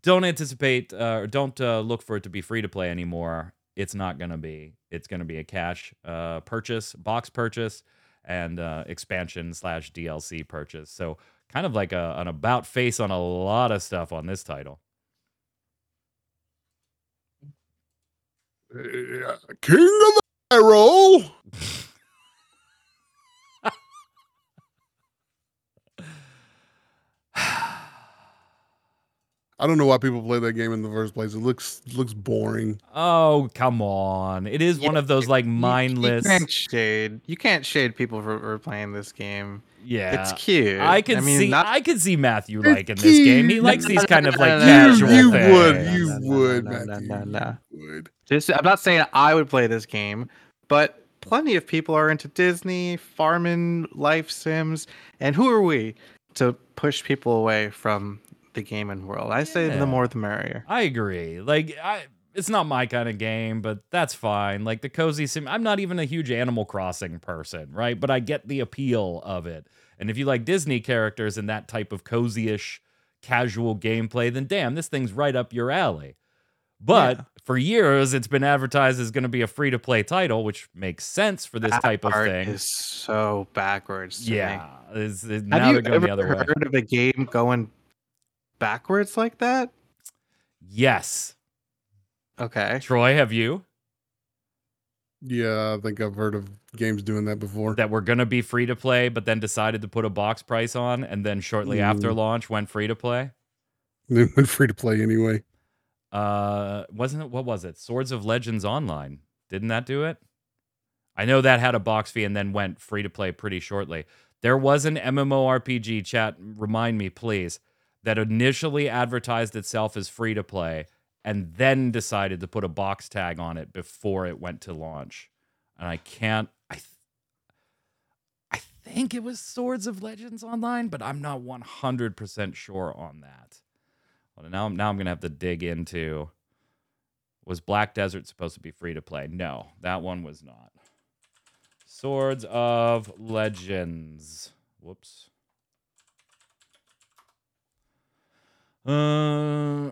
don't anticipate, uh, or don't uh, look for it to be free-to-play anymore. It's not going to be. It's going to be a cash uh, purchase, box purchase, and uh, expansion slash D L C purchase. So, kind of like a, an about face on a lot of stuff on this title. Uh, King of the roll. I don't know why people play that game in the first place. It looks looks boring. Oh, come on. It is yeah, one of those like mindless. You can't shade, you can't shade people for, for playing this game. Yeah. It's cute. I could I mean, see not, I could see Matthew liking this game. He likes these kind of like casual you, you things. Would, you no, no, would, no, no, Matthew. No, no, no. You would. Just, I'm not saying I would play this game, but plenty of people are into Disney, farming, life sims, and who are we to push people away from the game and world? I say yeah. the more the merrier. I agree. Like I it's not my kind of game, but that's fine. Like the cozy sim, I'm not even a huge Animal Crossing person, right? But I get the appeal of it. And if you like Disney characters and that type of cozy-ish casual gameplay, then damn, this thing's right up your alley. But yeah. for years, it's been advertised as going to be a free-to-play title, which makes sense for this that type of art thing. Is so backwards. To yeah, me. It's, it's, now Have you they're going ever the other heard way. Of a game going backwards like that? Yes. Okay. Troy, have you? Yeah, I think I've heard of games doing that before. That were going to be free to play, but then decided to put a box price on, and then shortly mm. after launch went free to play. They went free to play anyway. Uh, wasn't it? What was it? Swords of Legends Online. Didn't that do it? I know that had a box fee and then went free to play pretty shortly. There was an MMORPG, chat, remind me please, that initially advertised itself as free to play, and then decided to put a box tag on it before it went to launch. And I can't, I th- I think it was Swords of Legends Online, but I'm not one hundred percent sure on that. Well, now, now I'm going to have to dig into, was Black Desert supposed to be free to play? No, that one was not. Swords of Legends. Whoops. Uh, uh,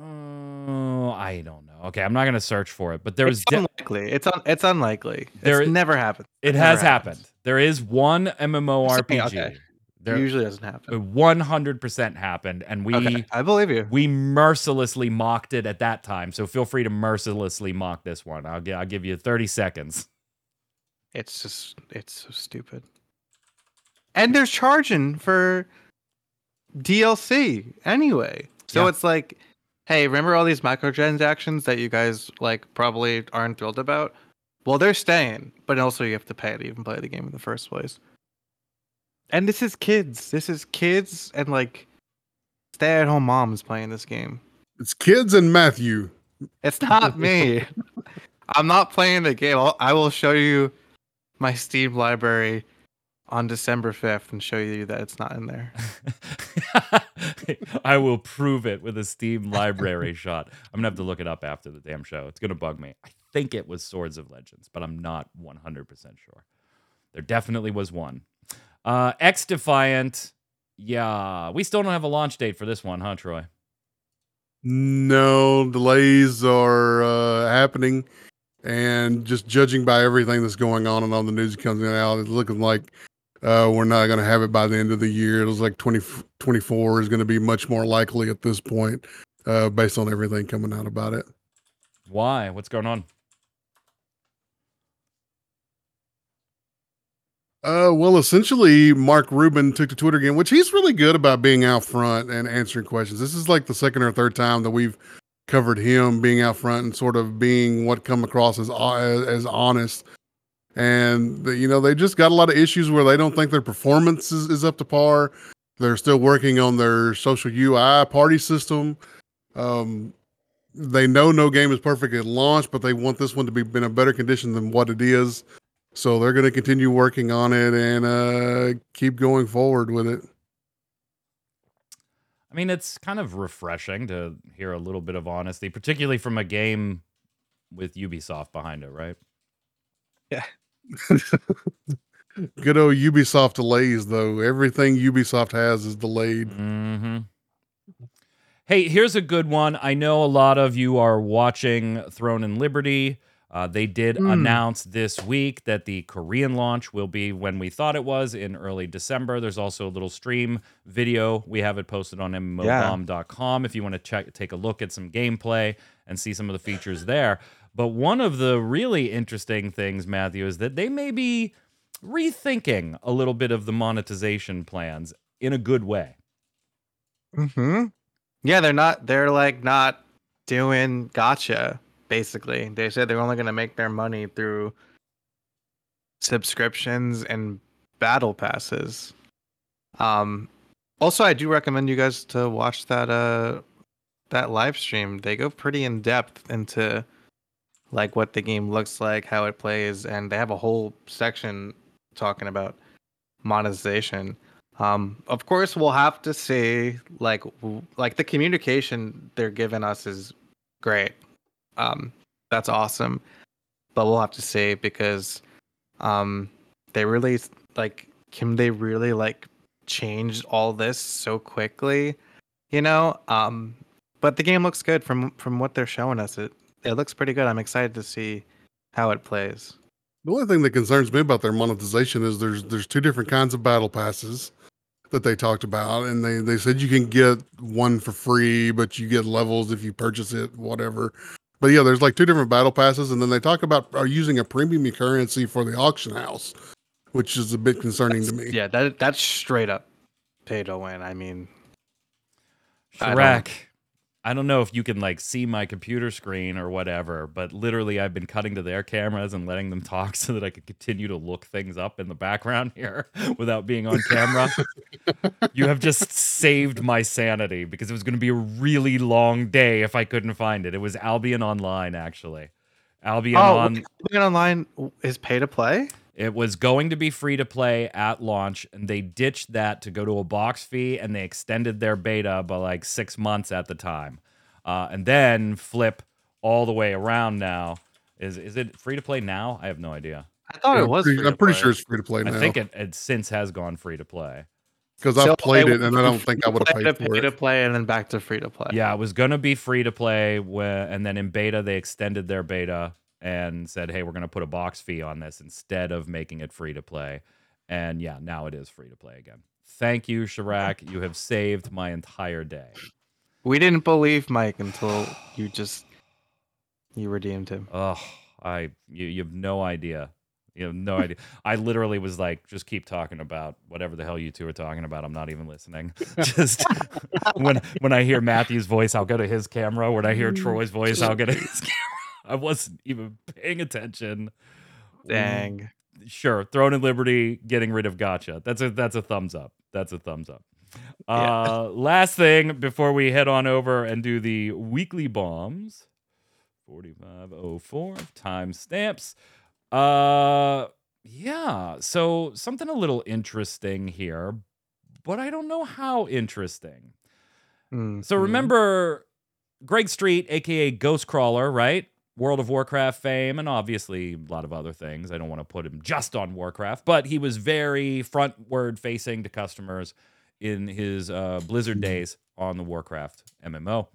uh, I don't know. Okay, I'm not gonna search for it, but there was de- unlikely. It's un- it's unlikely. There it's is, never happened. It, it has happened. Happens. There is one MMORPG. Okay. There, it usually doesn't happen. one hundred percent happened, and we okay, I believe you. We mercilessly mocked it at that time. So feel free to mercilessly mock this one. I'll give I'll give you thirty seconds. It's just it's so stupid, and they're charging for D L C anyway, so yeah. it's like hey, remember all these microtransactions that you guys like probably aren't thrilled about? Well, they're staying, but also you have to pay to even play the game in the first place. And this is kids. This is kids and like stay-at-home moms playing this game. It's kids and Matthew. It's not me. I'm not playing the game. I'll, I will show you my Steam library on December fifth and show you that it's not in there. I will prove it with a Steam library shot. I'm going to have to look it up after the damn show. It's going to bug me. I think it was Swords of Legends, but I'm not one hundred percent sure. There definitely was one. Uh, X Defiant. Yeah, we still don't have a launch date for this one, huh, Troy? No, delays are uh, happening, and just judging by everything that's going on and all the news coming out, it's looking like uh, we're not going to have it by the end of the year. It was like twenty twenty-four is going to be much more likely at this point, uh, based on everything coming out about it. Why? What's going on? Uh, well, essentially, Mark Rubin took to Twitter again, which he's really good about being out front and answering questions. This is like the second or third time that we've covered him being out front and sort of being what come across as as honest. And, you know, they just got a lot of issues where they don't think their performance is, is up to par. They're still working on their social U I party system. Um, they know no game is perfect at launch, but they want this one to be in a better condition than what it is. So they're going to continue working on it and uh, keep going forward with it. I mean, it's kind of refreshing to hear a little bit of honesty, particularly from a game with Ubisoft behind it, right? Yeah. Good old Ubisoft delays, though. Everything Ubisoft has is delayed. Mm-hmm. Hey, here's a good one. I know a lot of you are watching Throne and Liberty. Uh, they did mm. announce this week that the Korean launch will be when we thought it was, in early December. There's also a little stream video. We have it posted on M M O bomb dot com yeah. if you want to check, take a look at some gameplay and see some of the features there. But one of the really interesting things, Matthew, is that they may be rethinking a little bit of the monetization plans in a good way. Mm-hmm. Yeah, they're not. They're like not doing gotcha. Basically, they said they're only going to make their money through subscriptions and battle passes. Um, also, I do recommend you guys to watch that uh, that live stream. They go pretty in depth into like what the game looks like, how it plays, and they have a whole section talking about monetization. Um, of course, we'll have to see. Like, like the communication they're giving us is great. Um, that's awesome, but we'll have to see because, um, they really like, can they really like change all this so quickly, you know? Um, but the game looks good from, from what they're showing us. It, it looks pretty good. I'm excited to see how it plays. The only thing that concerns me about their monetization is there's, there's two different kinds of battle passes that they talked about. And they, they said you can get one for free, but you get levels if you purchase it, whatever. But yeah, there's like two different battle passes, and then they talk about are using a premium currency for the auction house, which is a bit concerning that's, to me. Yeah, that that's straight up pay to win. I mean, Shrek, I don't, I don't know if you can like see my computer screen or whatever, but literally I've been cutting to their cameras and letting them talk so that I could continue to look things up in the background here without being on camera. You have just saved my sanity because it was going to be a really long day if I couldn't find it. It was Albion Online, actually. Albion, oh, on- Albion Online is pay to play? It was going to be free to play at launch, and they ditched that to go to a box fee, and they extended their beta by like six months at the time. Uh, and then flip all the way around now. Is is it free to play now? I have no idea. I thought yeah, it was free, free I'm pretty play. sure it's free to play now. I think it, it since has gone free to play. Because so I played it, and I don't think I would have paid to for it. To play and then back to free to play. Yeah, it was going to be free to play, and then in beta, they extended their beta and said, hey, we're going to put a box fee on this instead of making it free to play. And yeah, now it is free to play again. Thank you, Chirac. You have saved my entire day. We didn't believe Mike until you just, you redeemed him. Oh, I, you, you have no idea. You have no idea. I literally was like, just keep talking about whatever the hell you two are talking about. I'm not even listening. Just when when I hear Matthew's voice, I'll go to his camera. When I hear Troy's voice, I'll go to his camera. I wasn't even paying attention. Dang. Sure. Throne and Liberty, getting rid of Gotcha. That's a that's a thumbs up. That's a thumbs up. Uh, yeah. Last thing before we head on over and do the weekly bombs. forty-five oh four timestamps. Uh, yeah, so something a little interesting here, but I don't know how interesting. Mm-hmm. So remember Greg Street, a k a. Ghostcrawler, right? World of Warcraft fame, and obviously a lot of other things. I don't want to put him just on Warcraft, but he was very frontward facing to customers in his uh, Blizzard days on the Warcraft M M O.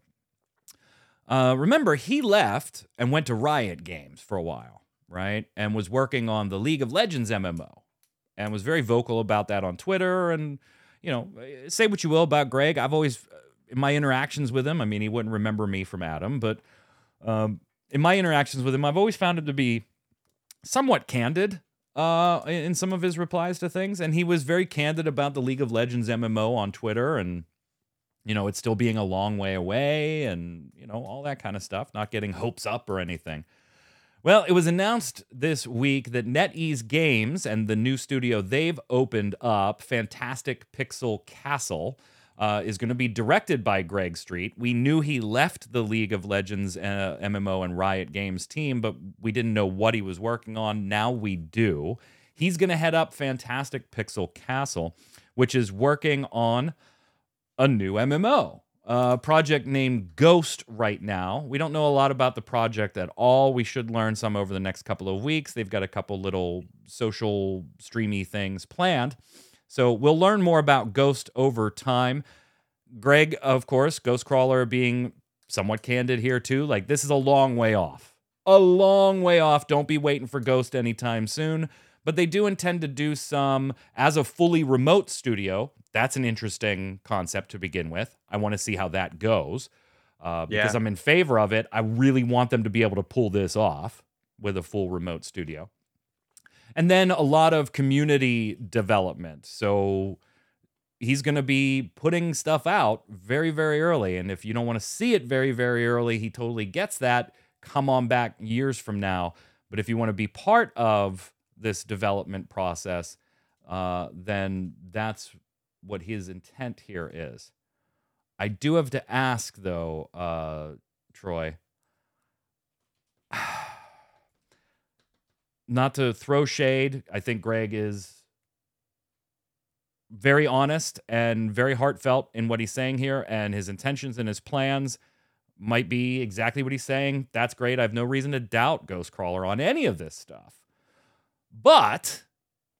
Uh, remember, he left and went to Riot Games for a while. Right, and was working on the League of Legends M M O, and was very vocal about that on Twitter. And, you know, say what you will about Greg, I've always, in my interactions with him, I mean, he wouldn't remember me from Adam, but um, in my interactions with him, I've always found him to be somewhat candid uh, in some of his replies to things. And he was very candid about the League of Legends M M O on Twitter, and, you know, it's still being a long way away, and, you know, all that kind of stuff, not getting hopes up or anything. Well, it was announced this week that NetEase Games and the new studio they've opened up, Fantastic Pixel Castle, uh, is going to be directed by Greg Street. We knew he left the League of Legends uh, M M O and Riot Games team, but we didn't know what he was working on. Now we do. He's going to head up Fantastic Pixel Castle, which is working on a new M M O. A uh, project named Ghost right now. We don't know a lot about the project at all. We should learn some over the next couple of weeks. They've got a couple little social streamy things planned. So we'll learn more about Ghost over time. Greg, of course, Ghostcrawler, being somewhat candid here too. Like, this is a long way off. A long way off. Don't be waiting for Ghost anytime soon. But they do intend to do some as a fully remote studio. That's an interesting concept to begin with. I want to see how that goes uh, because yeah. I'm in favor of it. I really want them to be able to pull this off with a full remote studio. And then a lot of community development. So he's going to be putting stuff out very, very early. And if you don't want to see it very, very early, he totally gets that. Come on back years from now. But if you want to be part of this development process, uh, then that's what his intent here is. I do have to ask, though, uh, Troy, not to throw shade. I think Greg is very honest and very heartfelt in what he's saying here, and his intentions and his plans might be exactly what he's saying. That's great. I have no reason to doubt Ghostcrawler on any of this stuff. But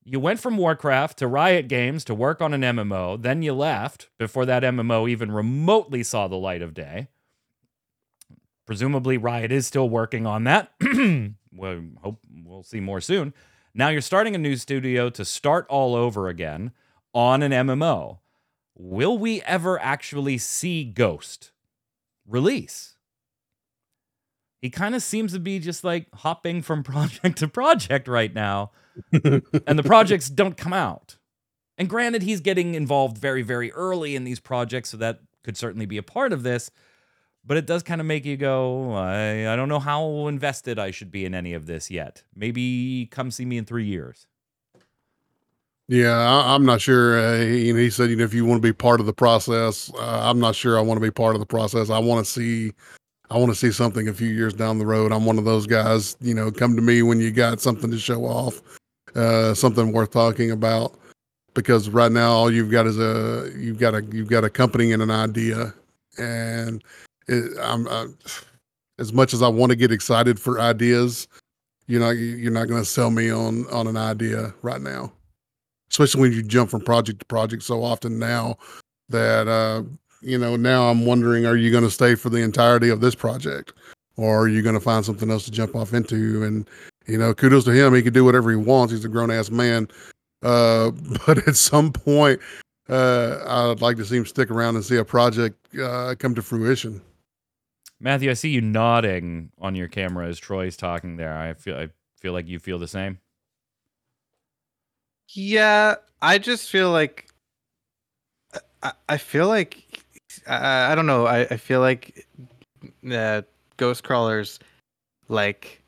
you went from Warcraft to Riot Games to work on an M M O, then you left before that M M O even remotely saw the light of day. Presumably, Riot is still working on that. We'll hope we'll see more soon. Now you're starting a new studio to start all over again on an M M O. Will we ever actually see Ghost release? He kind of seems to be just like hopping from project to project right now. And the projects don't come out. And granted, he's getting involved very, very early in these projects, so that could certainly be a part of this. But it does kind of make you go, I, I don't know how invested I should be in any of this yet. Maybe come see me in three years. Yeah, I, I'm not sure. Uh, he, he said, you know, if you want to be part of the process, uh, I'm not sure I want to be part of the process. I want to see... I want to see something a few years down the road. I'm one of those guys, you know, come to me when you got something to show off, uh, something worth talking about, because right now all you've got is a, you've got a, you've got a company and an idea. And it, I'm, I, as much as I want to get excited for ideas, you're not, you're not going to sell me on, on an idea right now, especially when you jump from project to project so often now that, uh, you know, now I'm wondering, are you going to stay for the entirety of this project, or are you going to find something else to jump off into? And, you know, kudos to him. He can do whatever he wants. He's a grown ass man. Uh, but at some point, uh, I'd like to see him stick around and see a project uh, come to fruition. Matthew, I see you nodding on your camera as Troy's talking there. I feel, I feel like you feel the same. Yeah, I just feel like I, I feel like I, I don't know. I, I feel like uh, Ghostcrawler's like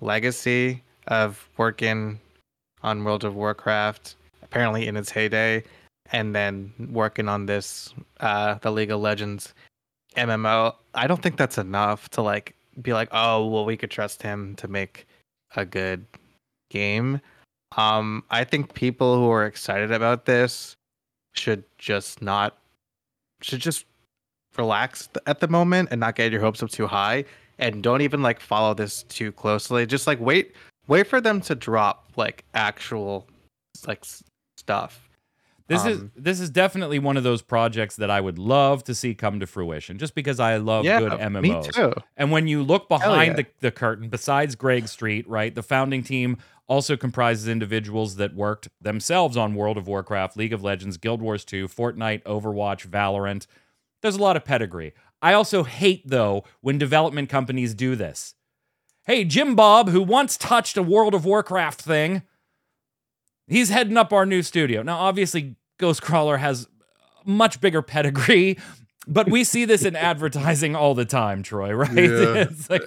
legacy of working on World of Warcraft, apparently in its heyday, and then working on this uh, the League of Legends M M O. I don't think that's enough to like be like, oh, well, we could trust him to make a good game. Um, I think people who are excited about this should just not should just relax th- at the moment and not get your hopes up too high, and don't even like follow this too closely. Just like wait, wait for them to drop like actual like s- stuff. This um, is this is definitely one of those projects that I would love to see come to fruition, just because I love yeah, good M M Os. Me too. And when you look behind yeah. the, the curtain, besides Greg Street, right, the founding team also comprises individuals that worked themselves on World of Warcraft, League of Legends, Guild Wars two, Fortnite, Overwatch, Valorant. There's a lot of pedigree. I also hate, though, when development companies do this. Hey, Jim Bob, who once touched a World of Warcraft thing, he's heading up our new studio. Now, obviously, Ghostcrawler has much bigger pedigree, but we see this in advertising all the time, Troy, right? Yeah. It's like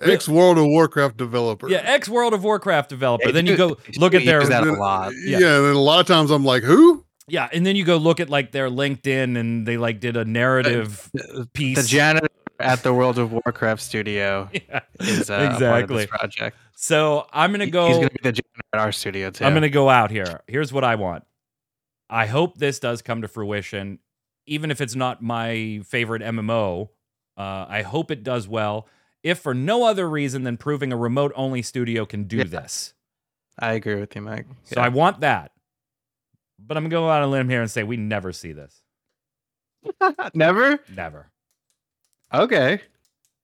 ex-World of Warcraft developer. Yeah, ex-World of Warcraft developer. Yeah, then you, you go you look at their... That a lot. Yeah, yeah, and then a lot of times I'm like, who? Yeah, and then you go look at like their LinkedIn, and they like did a narrative uh, piece. The janitor at the World of Warcraft studio yeah, is uh, exactly. a part of this project. So I'm gonna go. He's gonna be the janitor at our studio too. I'm gonna go out here. Here's what I want. I hope this does come to fruition, even if it's not my favorite M M O. Uh, I hope it does well, if for no other reason than proving a remote-only studio can do yeah. this. I agree with you, Mike. So yeah. I want that, but I'm gonna go out on a limb here and say we never see this. Never. Never. Okay.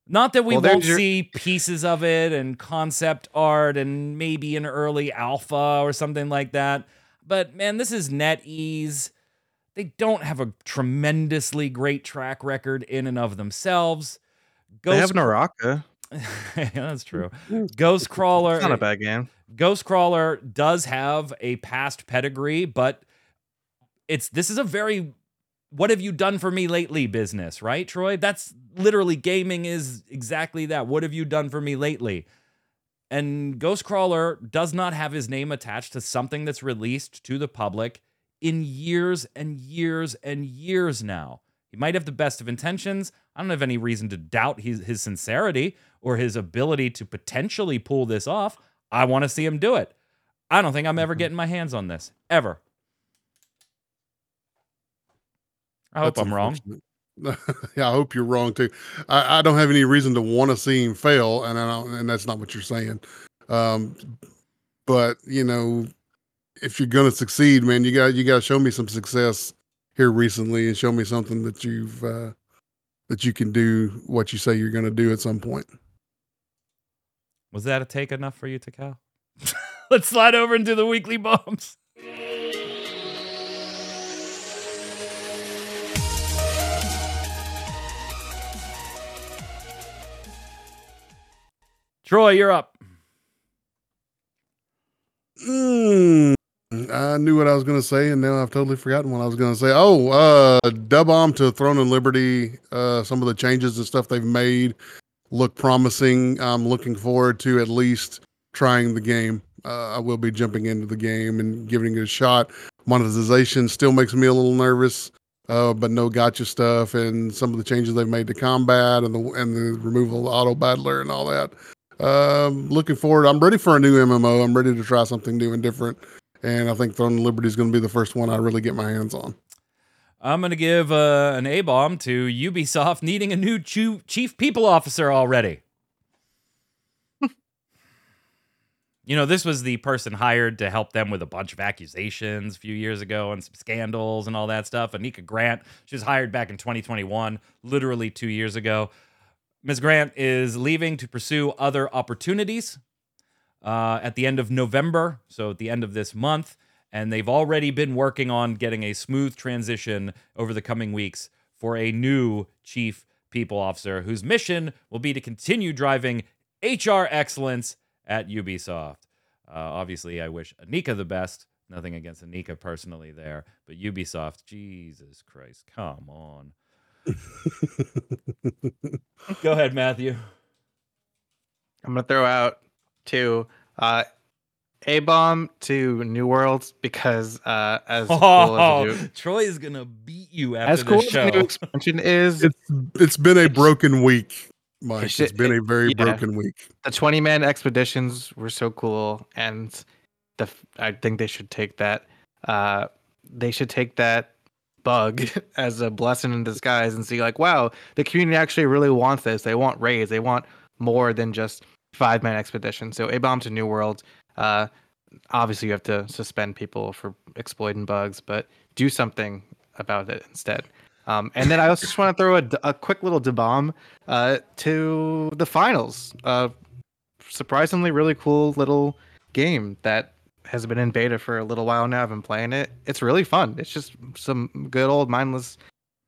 Not that we well, won't your... see pieces of it and concept art and maybe an early alpha or something like that. But, man, this is NetEase. They don't have a tremendously great track record in and of themselves. Ghost... They have Naraka. Yeah, that's true. Ghostcrawler. It's not a bad game. Ghostcrawler does have a past pedigree, but it's this is a very... what have you done for me lately business, right, Troy? That's literally gaming is exactly that. What have you done for me lately? And Ghostcrawler does not have his name attached to something that's released to the public in years and years and years now. He might have the best of intentions. I don't have any reason to doubt his, his sincerity or his ability to potentially pull this off. I want to see him do it. I don't think I'm ever getting my hands on this, ever. I hope That's I'm wrong. Yeah, I hope you're wrong too. I, I don't have any reason to want to see him fail, and I don't, and that's not what you're saying. Um, but you know, if you're gonna succeed, man, you got you got to show me some success here recently, and show me something that you've uh, that you can do what you say you're gonna do at some point. Was that a take enough for you, Takao? Let's slide over and do the weekly bombs. Troy, you're up. Mm, I knew what I was going to say, and now I've totally forgotten what I was going to say. Oh, uh, Dubomb to Throne and Liberty. Uh, some of the changes and stuff they've made look promising. I'm looking forward to at least trying the game. Uh, I will be jumping into the game and giving it a shot. Monetization still makes me a little nervous, uh, but no gotcha stuff, and some of the changes they've made to combat and the and the removal of the auto battler and all that. Um, looking forward. I'm ready for a new M M O. I'm ready to try something new and different. And I think Throne and Liberty is going to be the first one I really get my hands on. I'm going to give uh, an A-bomb to Ubisoft needing a new chu- chief people officer already. You know, this was the person hired to help them with a bunch of accusations a few years ago and some scandals and all that stuff. Anika Grant, she was hired back in twenty twenty-one, literally two years ago. Miz Grant is leaving to pursue other opportunities uh, at the end of November, so at the end of this month, and they've already been working on getting a smooth transition over the coming weeks for a new chief people officer whose mission will be to continue driving H R excellence at Ubisoft. Uh, obviously, I wish Anika the best. Nothing against Anika personally there, but Ubisoft, Jesus Christ, come on. Go ahead, Matthew. I'm going to throw out two. Uh, A-bomb to New Worlds because uh, as oh, cool as new... Troy is going to beat you after as cool the show. As new expansion is... It's, it's been a broken week, Mike. It's, it's been a very yeah, broken week. The twenty-man expeditions were so cool, and the I think they should take that. Uh, they should take that bug as a blessing in disguise and see like, wow, the community actually really wants this. They want raids. They want more than just five-man expeditions. So A-bomb to New Worlds. Uh, obviously, you have to suspend people for exploiting bugs, but do something about it instead. Um, and then I also just want to throw a, a quick little debomb uh, to the finals. Uh, surprisingly, really cool little game that has been in beta for a little while now. I've been playing it. It's really fun. It's just some good old mindless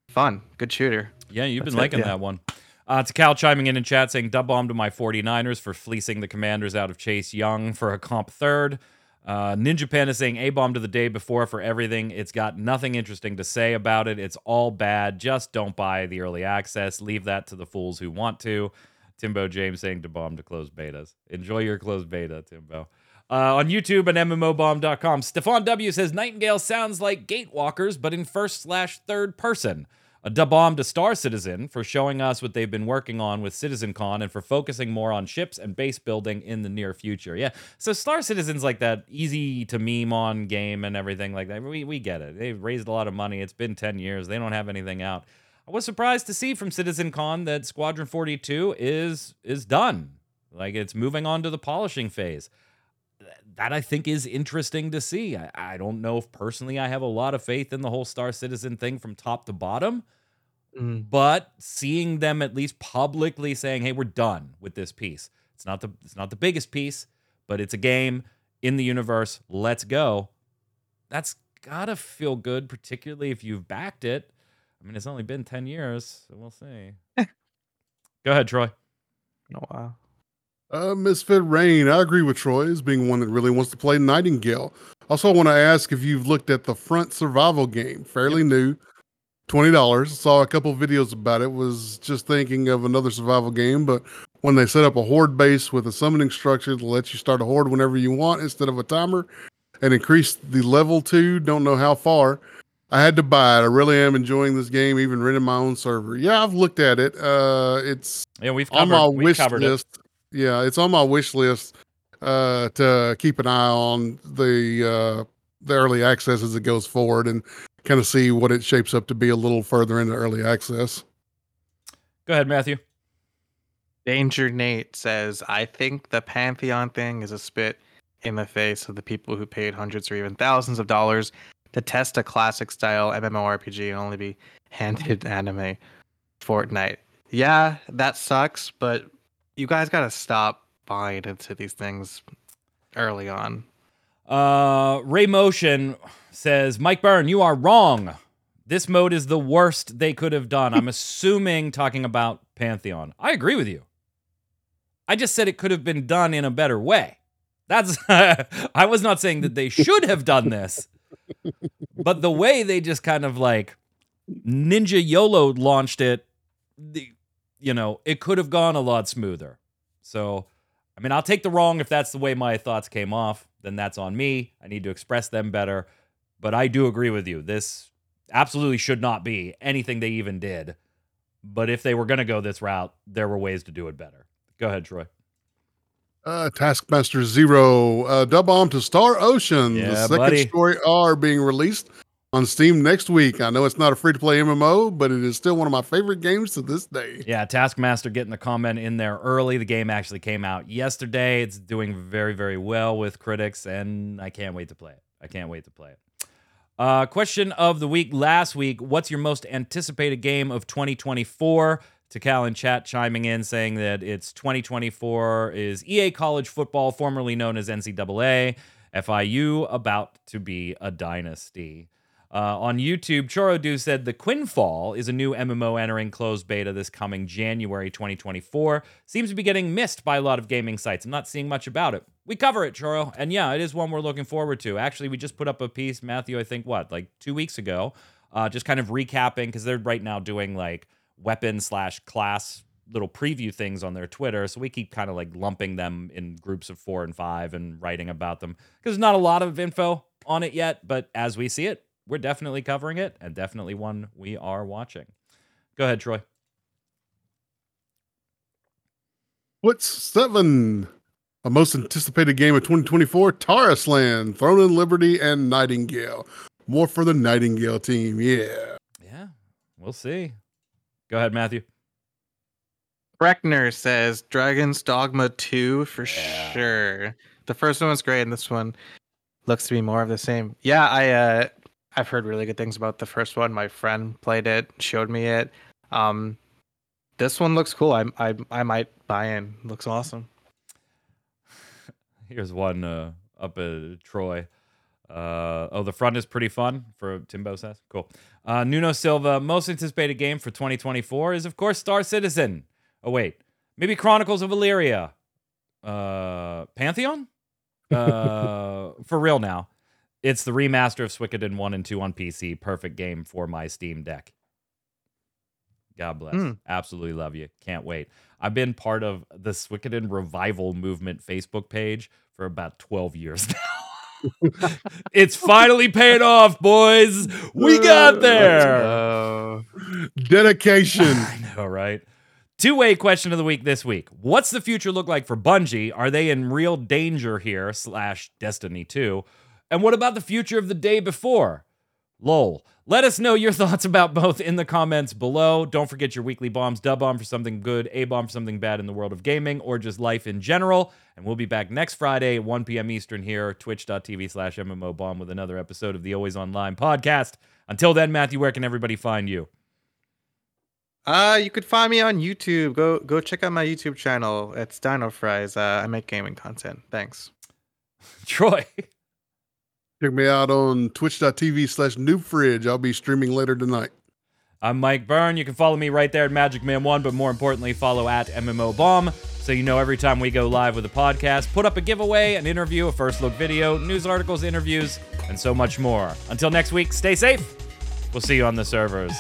fun. Good shooter. Yeah, you've That's been liking it, yeah. that one. Uh, Takal chiming in in chat saying, dub bomb to my 49ers for fleecing the Commanders out of Chase Young for a comp third. Uh, Ninja Panda saying, A-bomb to the day before for everything. It's got nothing interesting to say about it. It's all bad. Just don't buy the early access. Leave that to the fools who want to. Timbo James saying, debomb to closed betas. Enjoy your closed beta, Timbo. Uh, on YouTube and M M O bomb dot com, Stefan W. says, Nightingale sounds like Gatewalkers, but in first slash third person. A dub-bomb to Star Citizen for showing us what they've been working on with CitizenCon and for focusing more on ships and base building in the near future. Yeah, so Star Citizen's like that easy-to-meme-on game and everything like that. We we get it. They've raised a lot of money. It's been ten years. They don't have anything out. I was surprised to see from CitizenCon that Squadron forty-two is is done. Like, it's moving on to the polishing phase. That, I think, is interesting to see. I, I don't know if personally I have a lot of faith in the whole Star Citizen thing from top to bottom, mm. but seeing them at least publicly saying, hey, we're done with this piece. It's not the it's not the biggest piece, but it's a game in the universe. Let's go. That's got to feel good, particularly if you've backed it. I mean, it's only been ten years, so we'll see. Go ahead, Troy. No, uh... Uh, Misfit Rain, I agree with Troy as being one that really wants to play Nightingale. Also, I want to ask if you've looked at the Front Survival game, fairly new, twenty dollars. Saw a couple videos about it, was just thinking of another survival game, but when they set up a horde base with a summoning structure that lets you start a horde whenever you want instead of a timer and increase the level to, don't know how far, I had to buy it. I really am enjoying this game, even renting my own server. Yeah, I've looked at it. Uh, it's yeah, we've covered, on my wish list. It. Yeah, it's on my wish list uh, to keep an eye on the uh, the early access as it goes forward and kind of see what it shapes up to be a little further into early access. Go ahead, Matthew. Danger Nate says, I think the Pantheon thing is a spit in the face of the people who paid hundreds or even thousands of dollars to test a classic-style MMORPG and only be handed anime Fortnite. Yeah, that sucks, but... You guys got to stop buying into these things early on. Uh, Ray Motion says, Mike Byrne, you are wrong. This mode is the worst they could have done. I'm assuming talking about Pantheon. I agree with you. I just said it could have been done in a better way. That's I was not saying that they should have done this, but the way they just kind of like Ninja YOLO launched it, the, you know, it could have gone a lot smoother. So, I mean, I'll take the wrong if that's the way my thoughts came off. Then that's on me. I need to express them better. But I do agree with you. This absolutely should not be anything they even did. But if they were going to go this route, there were ways to do it better. Go ahead, Troy. Uh, Taskmaster Zero, uh, dub bomb to Star Ocean. Yeah, the second buddy. Story are being released on Steam next week. I know it's not a free-to-play M M O, but it is still one of my favorite games to this day. Yeah, Taskmaster getting the comment in there early. The game actually came out yesterday. It's doing very, very well with critics, and I can't wait to play it. I can't wait to play it. Uh, question of the week last week, what's your most anticipated game of twenty twenty-four? Takal in chat chiming in saying that it's twenty twenty-four is E A College Football, formerly known as N C double A, F I U, about to be a dynasty. Uh, on YouTube, Chorodu said the Quinfall is a new M M O entering closed beta this coming January twenty twenty-four. Seems to be getting missed by a lot of gaming sites. I'm not seeing much about it. we cover it, Choro. And yeah, it is one we're looking forward to. Actually, we just put up a piece, Matthew, I think, what, like two weeks ago, uh, just kind of recapping, because they're right now doing like weapon slash class little preview things on their Twitter. So we keep kind of like lumping them in groups of four and five and writing about them, because there's not a lot of info on it yet. But as we see it, we're definitely covering it, and definitely one we are watching. Go ahead, Troy. What's seven? The most anticipated game of twenty twenty-four, Taurus Land, Throne and Liberty, and Nightingale. More for the Nightingale team, yeah. Yeah, we'll see. Go ahead, Matthew. Breckner says Dragon's Dogma two for yeah. sure. The first one was great, and this one looks to be more of the same. Yeah, I uh, I've heard really good things about the first one. My friend played it, showed me it. Um, this one looks cool. I I I might buy in. Looks awesome. Here's one uh, up at Troy. Uh, oh, the front is pretty fun, for Timbo says. Cool. Uh, Nuno Silva, most anticipated game for twenty twenty-four is, of course, Star Citizen. Oh, wait. Maybe Chronicles of Valyria. Uh, Pantheon? Uh, for real now. It's the remaster of Suikoden one and two on P C. Perfect game for my Steam Deck. God bless. Mm. Absolutely love you. Can't wait. I've been part of the Suikoden Revival Movement Facebook page for about twelve years now. It's finally paid off, boys. We got there. Go. Dedication. I know, right? Two-way question of the week this week. What's the future look like for Bungie? Are they in real danger here, slash Destiny two? And what about the future of The Day Before? Lol. Let us know your thoughts about both in the comments below. Don't forget your weekly bombs, dub bomb for something good, a bomb for something bad in the world of gaming, or just life in general. And we'll be back next Friday, one p.m. Eastern here, twitch.tv slash MMObomb with another episode of the Always Online podcast. Until then, Matthew, where can everybody find you? Uh, you could find me on YouTube. Go go check out my YouTube channel. It's Dino Fries. Uh, I make gaming content. Thanks. Troy. Check me out on twitch.tv slash noobfridge. I'll be streaming later tonight. I'm Mike Byrne. You can follow me right there at Magic Man one, but more importantly, follow at MMObomb so you know every time we go live with a podcast. Put up a giveaway, an interview, a first look video, news articles, interviews, and so much more. Until next week, stay safe. We'll see you on the servers.